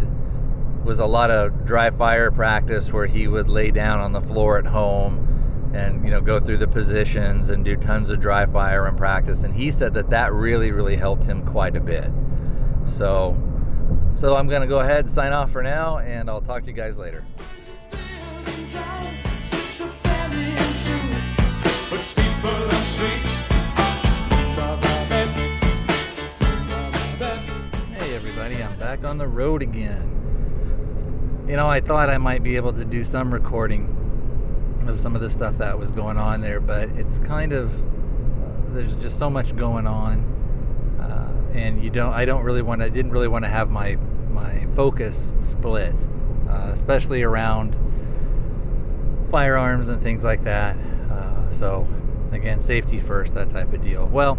was a lot of dry fire practice where he would lay down on the floor at home and, you know, go through the positions and do tons of dry fire and practice. And he said that that really, really helped him quite a bit. So, so I'm going to go ahead and sign off for now, and I'll talk to you guys later. Hey everybody, I'm back on the road again. You know, I thought I might be able to do some recording of some of the stuff that was going on there, but it's kind of, uh, there's just so much going on, uh, and you don't, I don't really want to, I didn't really want to have my, my focus split, uh, especially around firearms and things like that. Uh, so again, safety first, that type of deal. Well,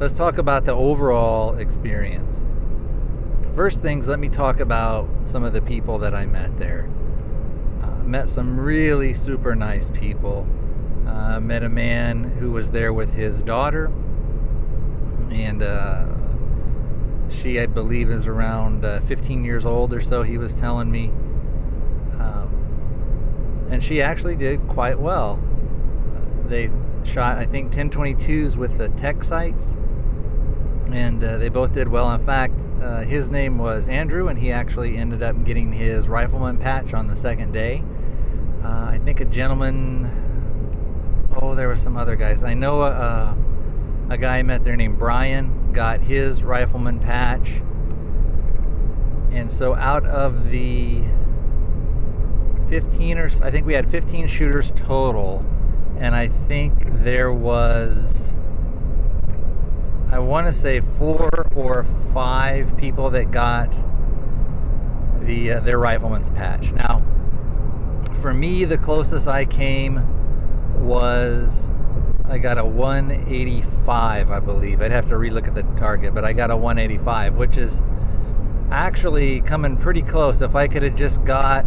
let's talk about the overall experience. First things, let me talk about some of the people that I met there. Uh, met some really super nice people. Uh, met a man who was there with his daughter, and uh, she, I believe, is around uh, fifteen years old or so, he was telling me. Um, and she actually did quite well. Uh, they shot, I think, ten twenty-twos with the tech sights, and uh, they both did well. In fact, uh, his name was Andrew, and he actually ended up getting his rifleman patch on the second day. Uh, I think a gentleman, oh, there were some other guys. I know a, a guy I met there named Brian got his rifleman patch, and so out of the fifteen or I think we had fifteen shooters total. And I think there was, I want to say four or five people that got the uh, their rifleman's patch. Now, for me, the closest I came was, I got a one eighty-five, I believe. I'd have to relook at the target, but I got a one eighty-five, which is actually coming pretty close. If I could have just got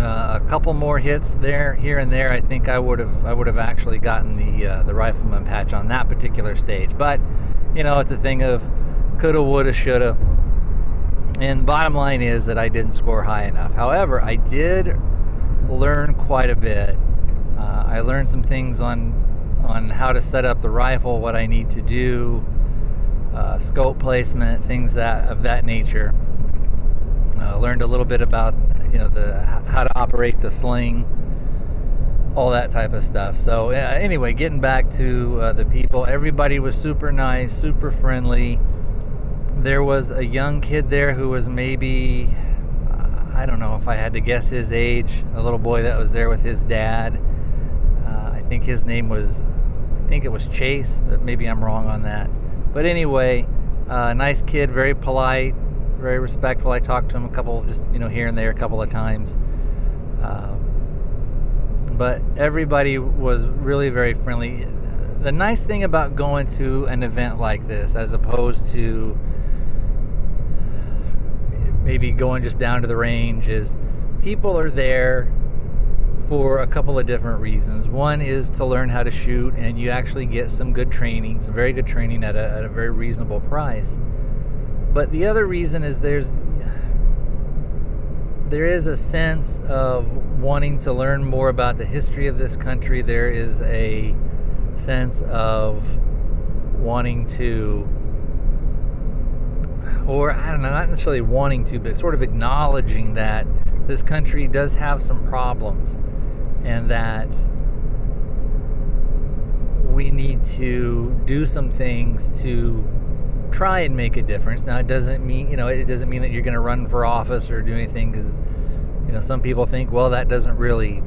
Uh, a couple more hits there, here and there, I think I would have I would have actually gotten the uh, the rifleman patch on that particular stage. But you know, it's a thing of coulda, woulda, shoulda. And bottom line is that I didn't score high enough. However, I did learn quite a bit. Uh, I learned some things on on how to set up the rifle, what I need to do, uh, scope placement, things that of that nature. Uh, learned a little bit about, you know, the how to operate the sling, all that type of stuff. So uh, anyway, getting back to uh, the people, everybody was super nice, super friendly. There was a young kid there who was maybe, uh, I don't know if I had to guess his age, a little boy that was there with his dad. Uh, I think his name was, I think it was Chase, but maybe I'm wrong on that. But anyway, uh, nice kid, very polite, very respectful. I talked to him a couple, just, you know, here and there a couple of times. Um, but everybody was really very friendly. The nice thing about going to an event like this, as opposed to maybe going just down to the range, is people are there for a couple of different reasons. One is to learn how to shoot, and you actually get some good training, some very good training at a, at a very reasonable price. But the other reason is there's there is a sense of wanting to learn more about the history of this country. There is a sense of wanting to, or I don't know, not necessarily wanting to, but sort of acknowledging that this country does have some problems and that we need to do some things to try and make a difference. Now, it doesn't mean, you know, it doesn't mean that you're going to run for office or do anything, because, you know, some people think, well, that doesn't really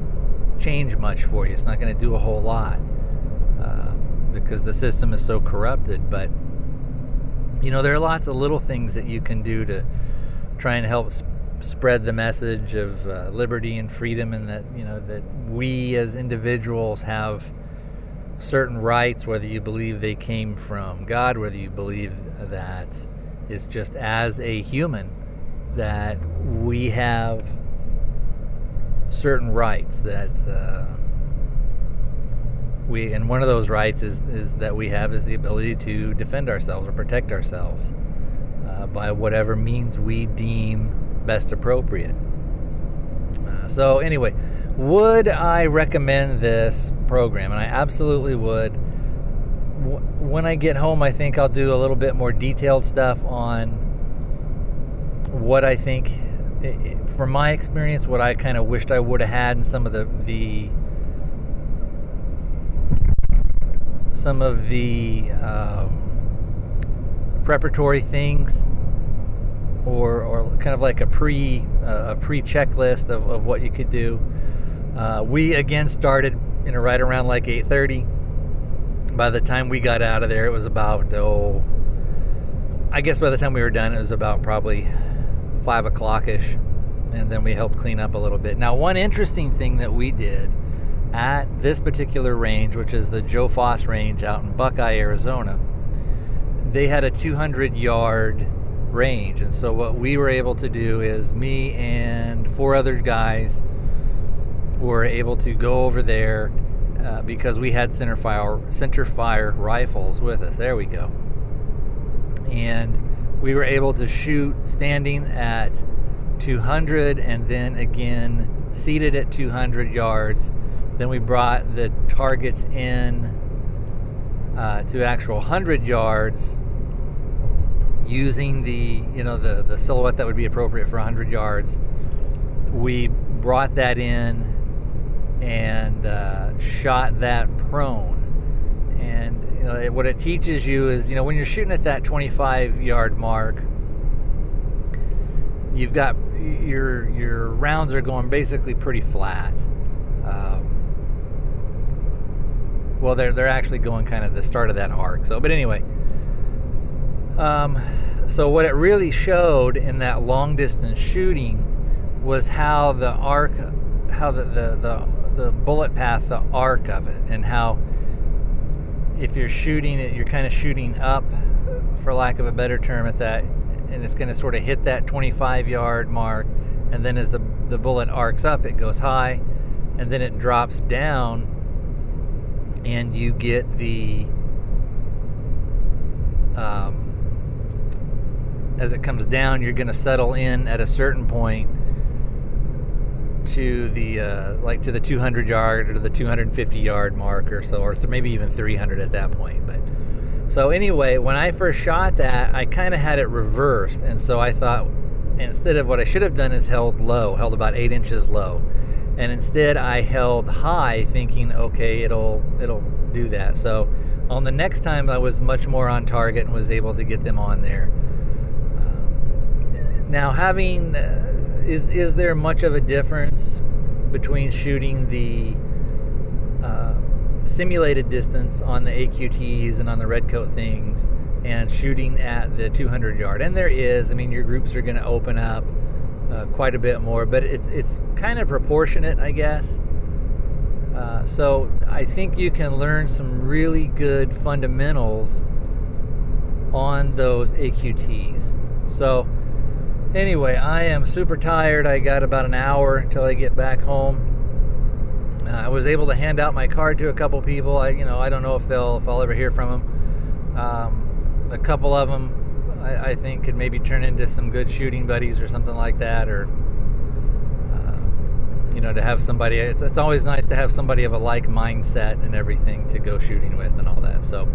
change much for you. It's not going to do a whole lot uh, because the system is so corrupted. But, you know, there are lots of little things that you can do to try and help sp- spread the message of uh, liberty and freedom, and that, you know, that we as individuals have certain rights, whether you believe they came from God, whether you believe that it's just as a human that we have certain rights that uh, we, and one of those rights is, is that we have is the ability to defend ourselves or protect ourselves uh, by whatever means we deem best appropriate. Uh, so anyway, would I recommend this program? And I absolutely would. W- when I get home, I think I'll do a little bit more detailed stuff on what I think, it, it, from my experience, what I kind of wished I would have had, and some of the, the some of the um, preparatory things, or or kind of like a pre uh, a pre checklist of, of what you could do. Uh, we again started, you know, right around like eight thirty. By the time we got out of there, it was about, oh, I guess by the time we were done, it was about probably five o'clock ish, and then we helped clean up a little bit. Now, one interesting thing that we did at this particular range, which is the Joe Foss Range out in Buckeye, Arizona, they had a two hundred yard range, and so what we were able to do is me and four other guys were able to go over there uh, because we had center fire center fire rifles with us. There we go. And we were able to shoot standing at two hundred, and then again seated at two hundred yards. Then we brought the targets in uh, to actual one hundred yards, using the, you know, the, the silhouette that would be appropriate for one hundred yards. We brought that in and uh, shot that prone. And, you know, it, what it teaches you is, you know, when you're shooting at that twenty-five yard mark, you've got your your rounds are going basically pretty flat. Um, well, they're they're actually going kind of the start of that arc. So, but anyway. Um, so what it really showed in that long distance shooting was how the arc, how the, the, the, the bullet path, the arc of it, and how if you're shooting it, you're kind of shooting up, for lack of a better term, at that, and it's going to sort of hit that twenty-five yard mark, and then as the, the bullet arcs up, it goes high, and then it drops down, and you get the, um, as it comes down, you're going to settle in at a certain point to the uh, like to the two hundred yard or the two hundred fifty yard mark or so, or th- maybe even three hundred at that point. But so anyway, when I first shot that, I kind of had it reversed, and so I thought instead of what I should have done is held low, held about eight inches low, and instead I held high, thinking, okay, it'll it'll do that. So on the next time, I was much more on target and was able to get them on there. Now, having, uh, is is there much of a difference between shooting the uh, simulated distance on the A Q Ts and on the redcoat things and shooting at the two hundred yard? And there is. I mean, your groups are going to open up uh, quite a bit more, but it's it's kind of proportionate, I guess. Uh, so I think you can learn some really good fundamentals on those A Q Ts. So anyway, I am super tired. I got about an hour until I get back home. Uh, I was able to hand out my card to a couple people. I, you know, I don't know if they'll, if I'll ever hear from them. Um, a couple of them, I, I think, could maybe turn into some good shooting buddies or something like that, or you know, to have somebody, it's, it's always nice to have somebody of a like mindset and everything to go shooting with and all that. So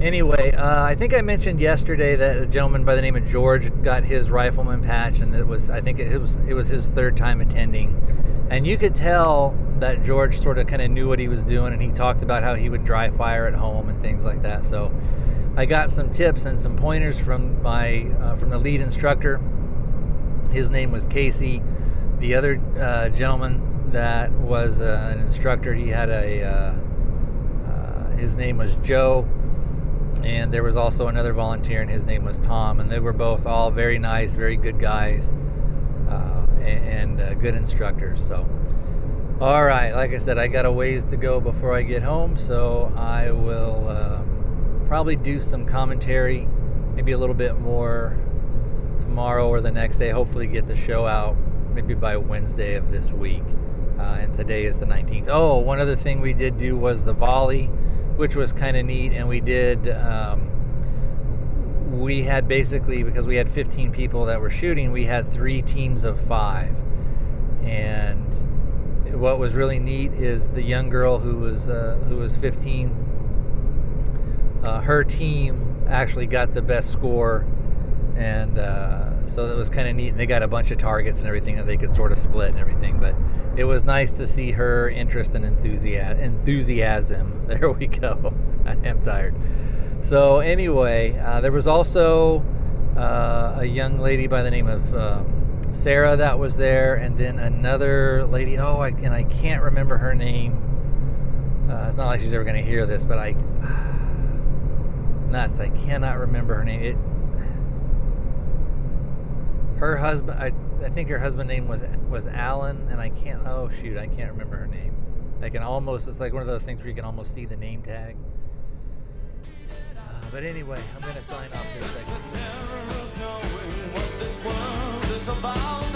anyway, uh, I think I mentioned yesterday that a gentleman by the name of George got his rifleman patch, and it was, I think it was, it was his third time attending. And you could tell that George sort of kind of knew what he was doing, and he talked about how he would dry fire at home and things like that. So I got some tips and some pointers from my uh, from the lead instructor. His name was Casey. The other uh, gentleman that was uh, an instructor, he had a uh, uh, his name was Joe, and there was also another volunteer, and his name was Tom, and they were both all very nice, very good guys, uh, and, and uh, good instructors. So, all right, like I said, I got a ways to go before I get home, so I will uh, probably do some commentary, maybe a little bit more tomorrow or the next day. Hopefully, get the show out maybe by Wednesday of this week, uh, and today is the nineteenth. Oh, one other thing we did do was the volley, which was kind of neat, and we did, um, we had basically, because we had fifteen people that were shooting, we had three teams of five, and what was really neat is the young girl who was, uh, who was fifteen, uh, her team actually got the best score, and, uh, so that was kind of neat, and they got a bunch of targets and everything that they could sort of split and everything, but it was nice to see her interest and enthusiasm enthusiasm. There we go. I am tired. So anyway, uh, there was also uh, a young lady by the name of um, Sarah that was there, and then another lady, oh I, and I can't remember her name. Uh, it's not like she's ever going to hear this, but I nuts I cannot remember her name. It Her husband, I, I think her husband's name was was Alan, and I can't, oh shoot, I can't remember her name. I can almost, it's like one of those things where you can almost see the name tag. Uh, but anyway, I'm going to sign off here a second. It's the terror of knowing what this world is about.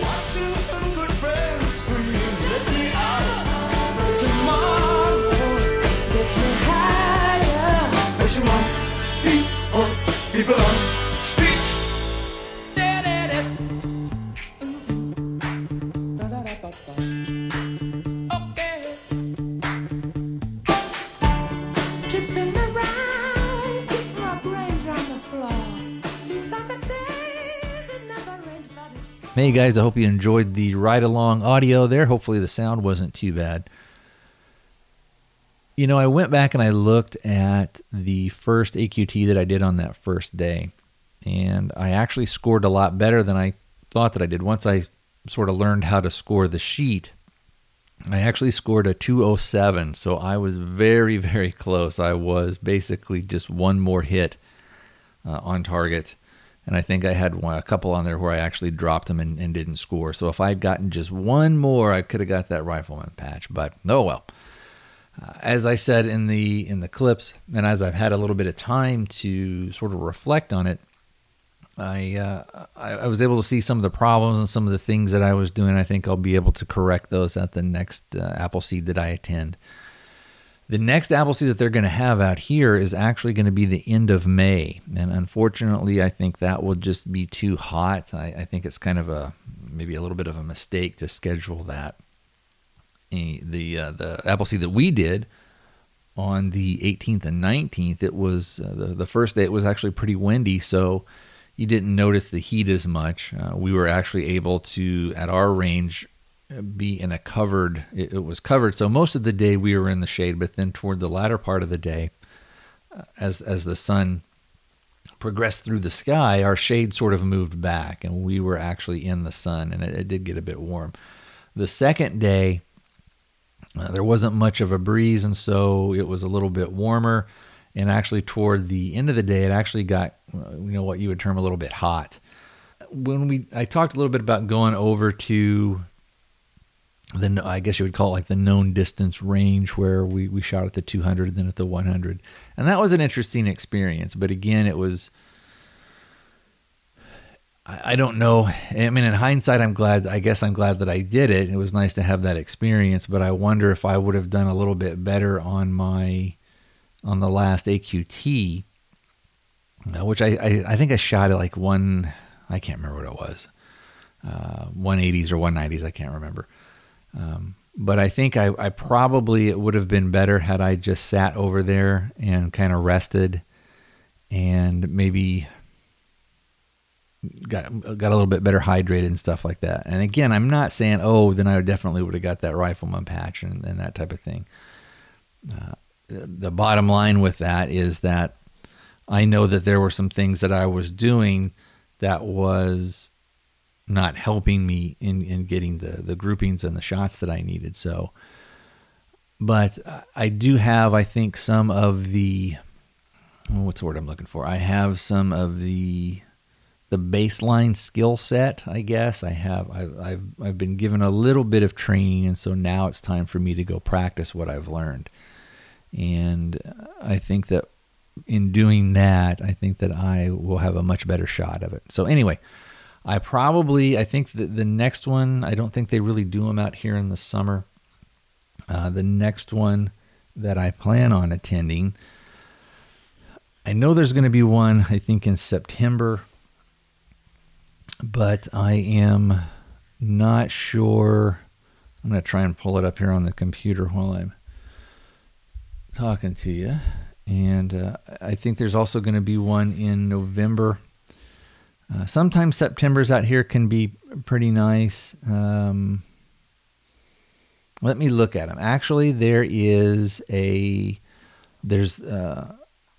Watching some good friends when you let me out. Tomorrow gets me higher. What you want, be on, be belong. Hey guys, I hope you enjoyed the ride-along audio there. Hopefully the sound wasn't too bad. You know, I went back and I looked at the first A Q T that I did on that first day, and I actually scored a lot better than I thought that I did. Once I sort of learned how to score the sheet, I actually scored a two oh seven, so I was very, very close. I was basically just one more hit uh, on target. And I think I had one, a couple on there where I actually dropped them and, and didn't score. So if I had gotten just one more, I could have got that rifleman patch. But oh well. Uh, as I said in the in the clips, and as I've had a little bit of time to sort of reflect on it, I, uh, I I was able to see some of the problems and some of the things that I was doing. I think I'll be able to correct those at the next uh, Appleseed that I attend. The next Appleseed that they're going to have out here is actually going to be the end of May. And unfortunately, I think that will just be too hot. I, I think it's kind of a, maybe a little bit of a mistake to schedule that. The uh, the Appleseed that we did on the eighteenth and nineteenth, it was uh, the, the first day, it was actually pretty windy. So you didn't notice the heat as much. Uh, we were actually able to, at our range, be in a covered, it, it was covered. So most of the day we were in the shade, but then toward the latter part of the day, uh, as, as the sun progressed through the sky, our shade sort of moved back and we were actually in the sun, and it, it did get a bit warm. The second day, uh, there wasn't much of a breeze, and so it was a little bit warmer. And actually toward the end of the day, it actually got, you know, what you would term a little bit hot. When we, I talked a little bit about going over to the, I guess you would call it like the known distance range, where we, we shot at the two hundred, then at the one hundred. And that was an interesting experience. But again, it was, I, I don't know. I mean, in hindsight, I'm glad, I guess I'm glad that I did it. It was nice to have that experience, but I wonder if I would have done a little bit better on my, on the last A Q T, which I, I, I think I shot at like one, I can't remember what it was, uh, one eighties or one nineties. I can't remember. Um, but I think I, I probably, it would have been better had I just sat over there and kind of rested and maybe got got a little bit better hydrated and stuff like that. And again, I'm not saying, oh, then I definitely would have got that rifleman patch and, and that type of thing. Uh, the bottom line with that is that I know that there were some things that I was doing that was not helping me in, in getting the, the groupings and the shots that I needed. So, but I do have, I think, some of the, what's the word I'm looking for? I have some of the, the baseline skill set, I guess I have, I've, I've, I've been given a little bit of training. And so now it's time for me to go practice what I've learned. And I think that in doing that, I think that I will have a much better shot of it. So anyway, I probably, I think that the next one, I don't think they really do them out here in the summer. Uh, the next one that I plan on attending, I know there's going to be one, I think in September, but I am not sure. I'm going to try and pull it up here on the computer while I'm talking to you. And uh, I think there's also going to be one in November. Uh, sometimes September's out here can be pretty nice. Um, let me look at them. Actually, there is a, there's, uh,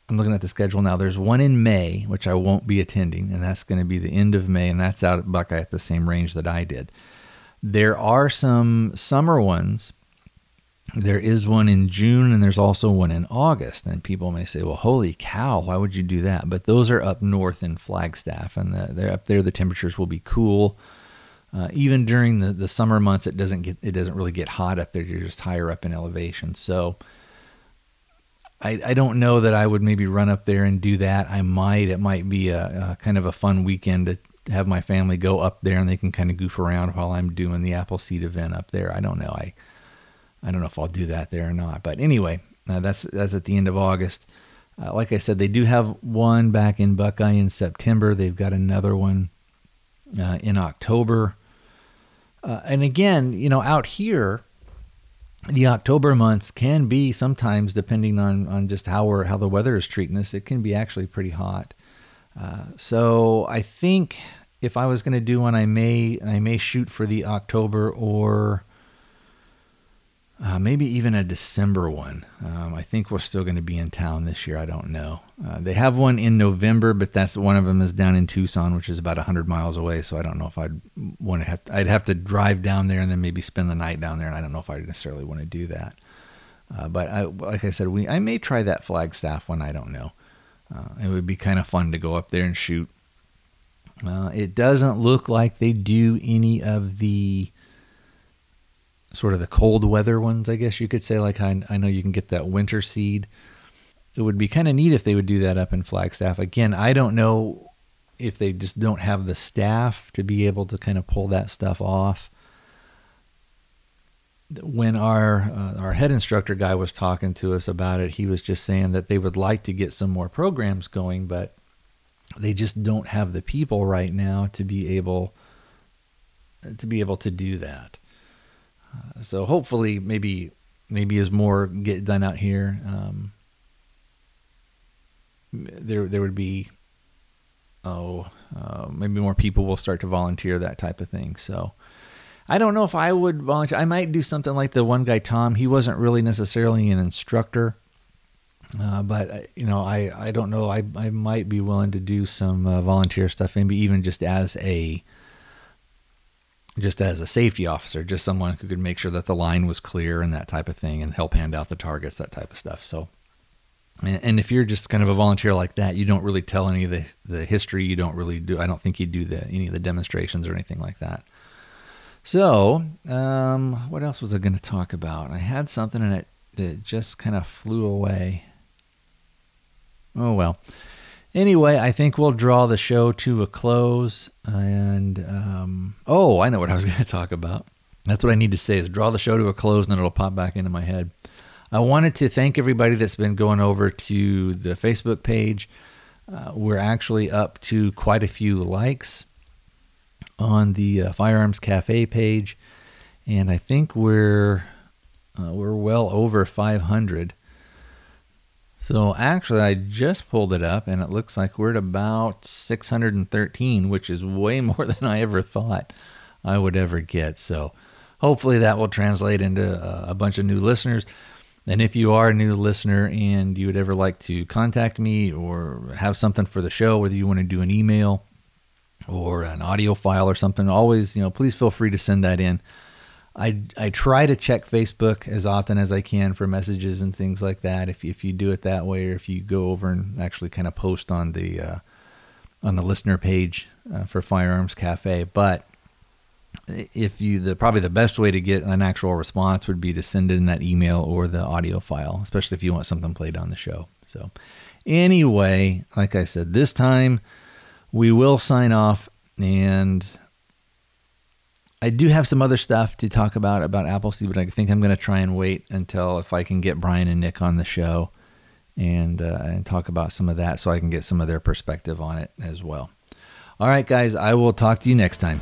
I'm looking at the schedule now. There's one in May, which I won't be attending, and that's going to be the end of May, and that's out at Buckeye at the same range that I did. There are some summer ones. There is one in June, and there's also one in August. And people may say, well, holy cow, why would you do that? But those are up north in Flagstaff, and the, they're up there. The temperatures will be cool. Uh, even during the, the summer months, it doesn't get it doesn't really get hot up there. You're just higher up in elevation. So I, I don't know that I would maybe run up there and do that. I might. It might be a, a kind of a fun weekend to have my family go up there, and they can kind of goof around while I'm doing the Appleseed event up there. I don't know. I I don't know if I'll do that there or not, but anyway, uh, that's, that's at the end of August. Uh, like I said, they do have one back in Buckeye in September. They've got another one, uh, in October. Uh, and again, you know, out here, the October months can be sometimes, depending on, on just how or how the weather is treating us, it can be actually pretty hot. Uh, so I think if I was going to do one, I may, I may shoot for the October or, Uh, maybe even a December one. Um, I think we're still going to be in town this year. I don't know. Uh, they have one in November, but that's one of them is down in Tucson, which is about one hundred miles away. So I don't know if I'd want to have. I'd have to drive down there and then maybe spend the night down there. And I don't know if I necessarily want to do that. Uh, but I, like I said, we I may try that Flagstaff one. I don't know. Uh, it would be kind of fun to go up there and shoot. Uh, it doesn't look like they do any of the sort of the cold weather ones, I guess you could say. Like I, I know you can get that winter seed. It would be kind of neat if they would do that up in Flagstaff. Again, I don't know if they just don't have the staff to be able to kind of pull that stuff off. When our uh, our head instructor guy was talking to us about it, he was just saying that they would like to get some more programs going, but they just don't have the people right now to be able to be able to do that. Uh, so hopefully maybe, maybe as more get done out here, um, there, there would be, oh, uh, maybe more people will start to volunteer, that type of thing. So I don't know if I would volunteer. I might do something like the one guy, Tom. He wasn't really necessarily an instructor. Uh, but you know, I, I don't know. I, I might be willing to do some uh, volunteer stuff, maybe even just as a, just as a safety officer, just someone who could make sure that the line was clear and that type of thing, and help hand out the targets, that type of stuff. So, and, and if you're just kind of a volunteer like that, you don't really tell any of the, the history. You don't really do, I don't think you do the, any of the demonstrations or anything like that. So, um, what else was I going to talk about? I had something and it, it just kind of flew away. Oh, well, anyway, I think we'll draw the show to a close. And, um, oh, I know what I was going to talk about. That's what I need to say, is draw the show to a close, and then it'll pop back into my head. I wanted to thank everybody that's been going over to the Facebook page. Uh, we're actually up to quite a few likes on the uh, Firearms Cafe page. and I think we're uh, we're well over five hundred. So actually, I just pulled it up, and it looks like we're at about six hundred thirteen, which is way more than I ever thought I would ever get. So hopefully that will translate into a bunch of new listeners. And if you are a new listener and you would ever like to contact me or have something for the show, whether you want to do an email or an audio file or something, always, you know, please feel free to send that in. I, I try to check Facebook as often as I can for messages and things like that. If if you do it that way, or if you go over and actually kind of post on the uh, on the listener page uh, for Firearms Cafe. But if you the probably the best way to get an actual response would be to send in that email or the audio file, especially if you want something played on the show. So anyway, like I said, this time we will sign off, and I do have some other stuff to talk about about Appleseed, but I think I'm going to try and wait until if I can get Brian and Nick on the show and uh, and talk about some of that, so I can get some of their perspective on it as well. All right, guys, I will talk to you next time.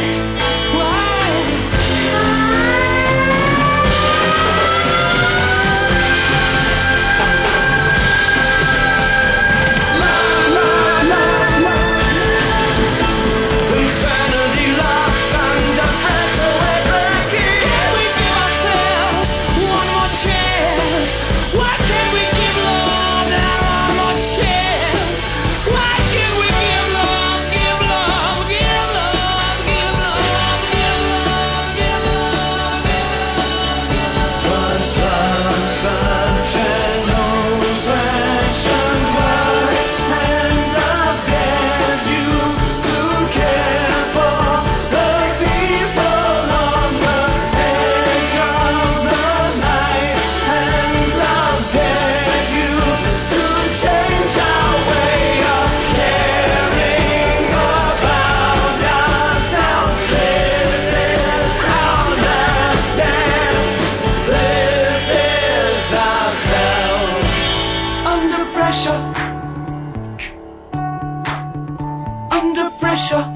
Why? Love, love, love, love. Insanity locks under press away breaking. Can we give ourselves one more chance? Why can't we give love that one more chance? Why can't we give under pressure.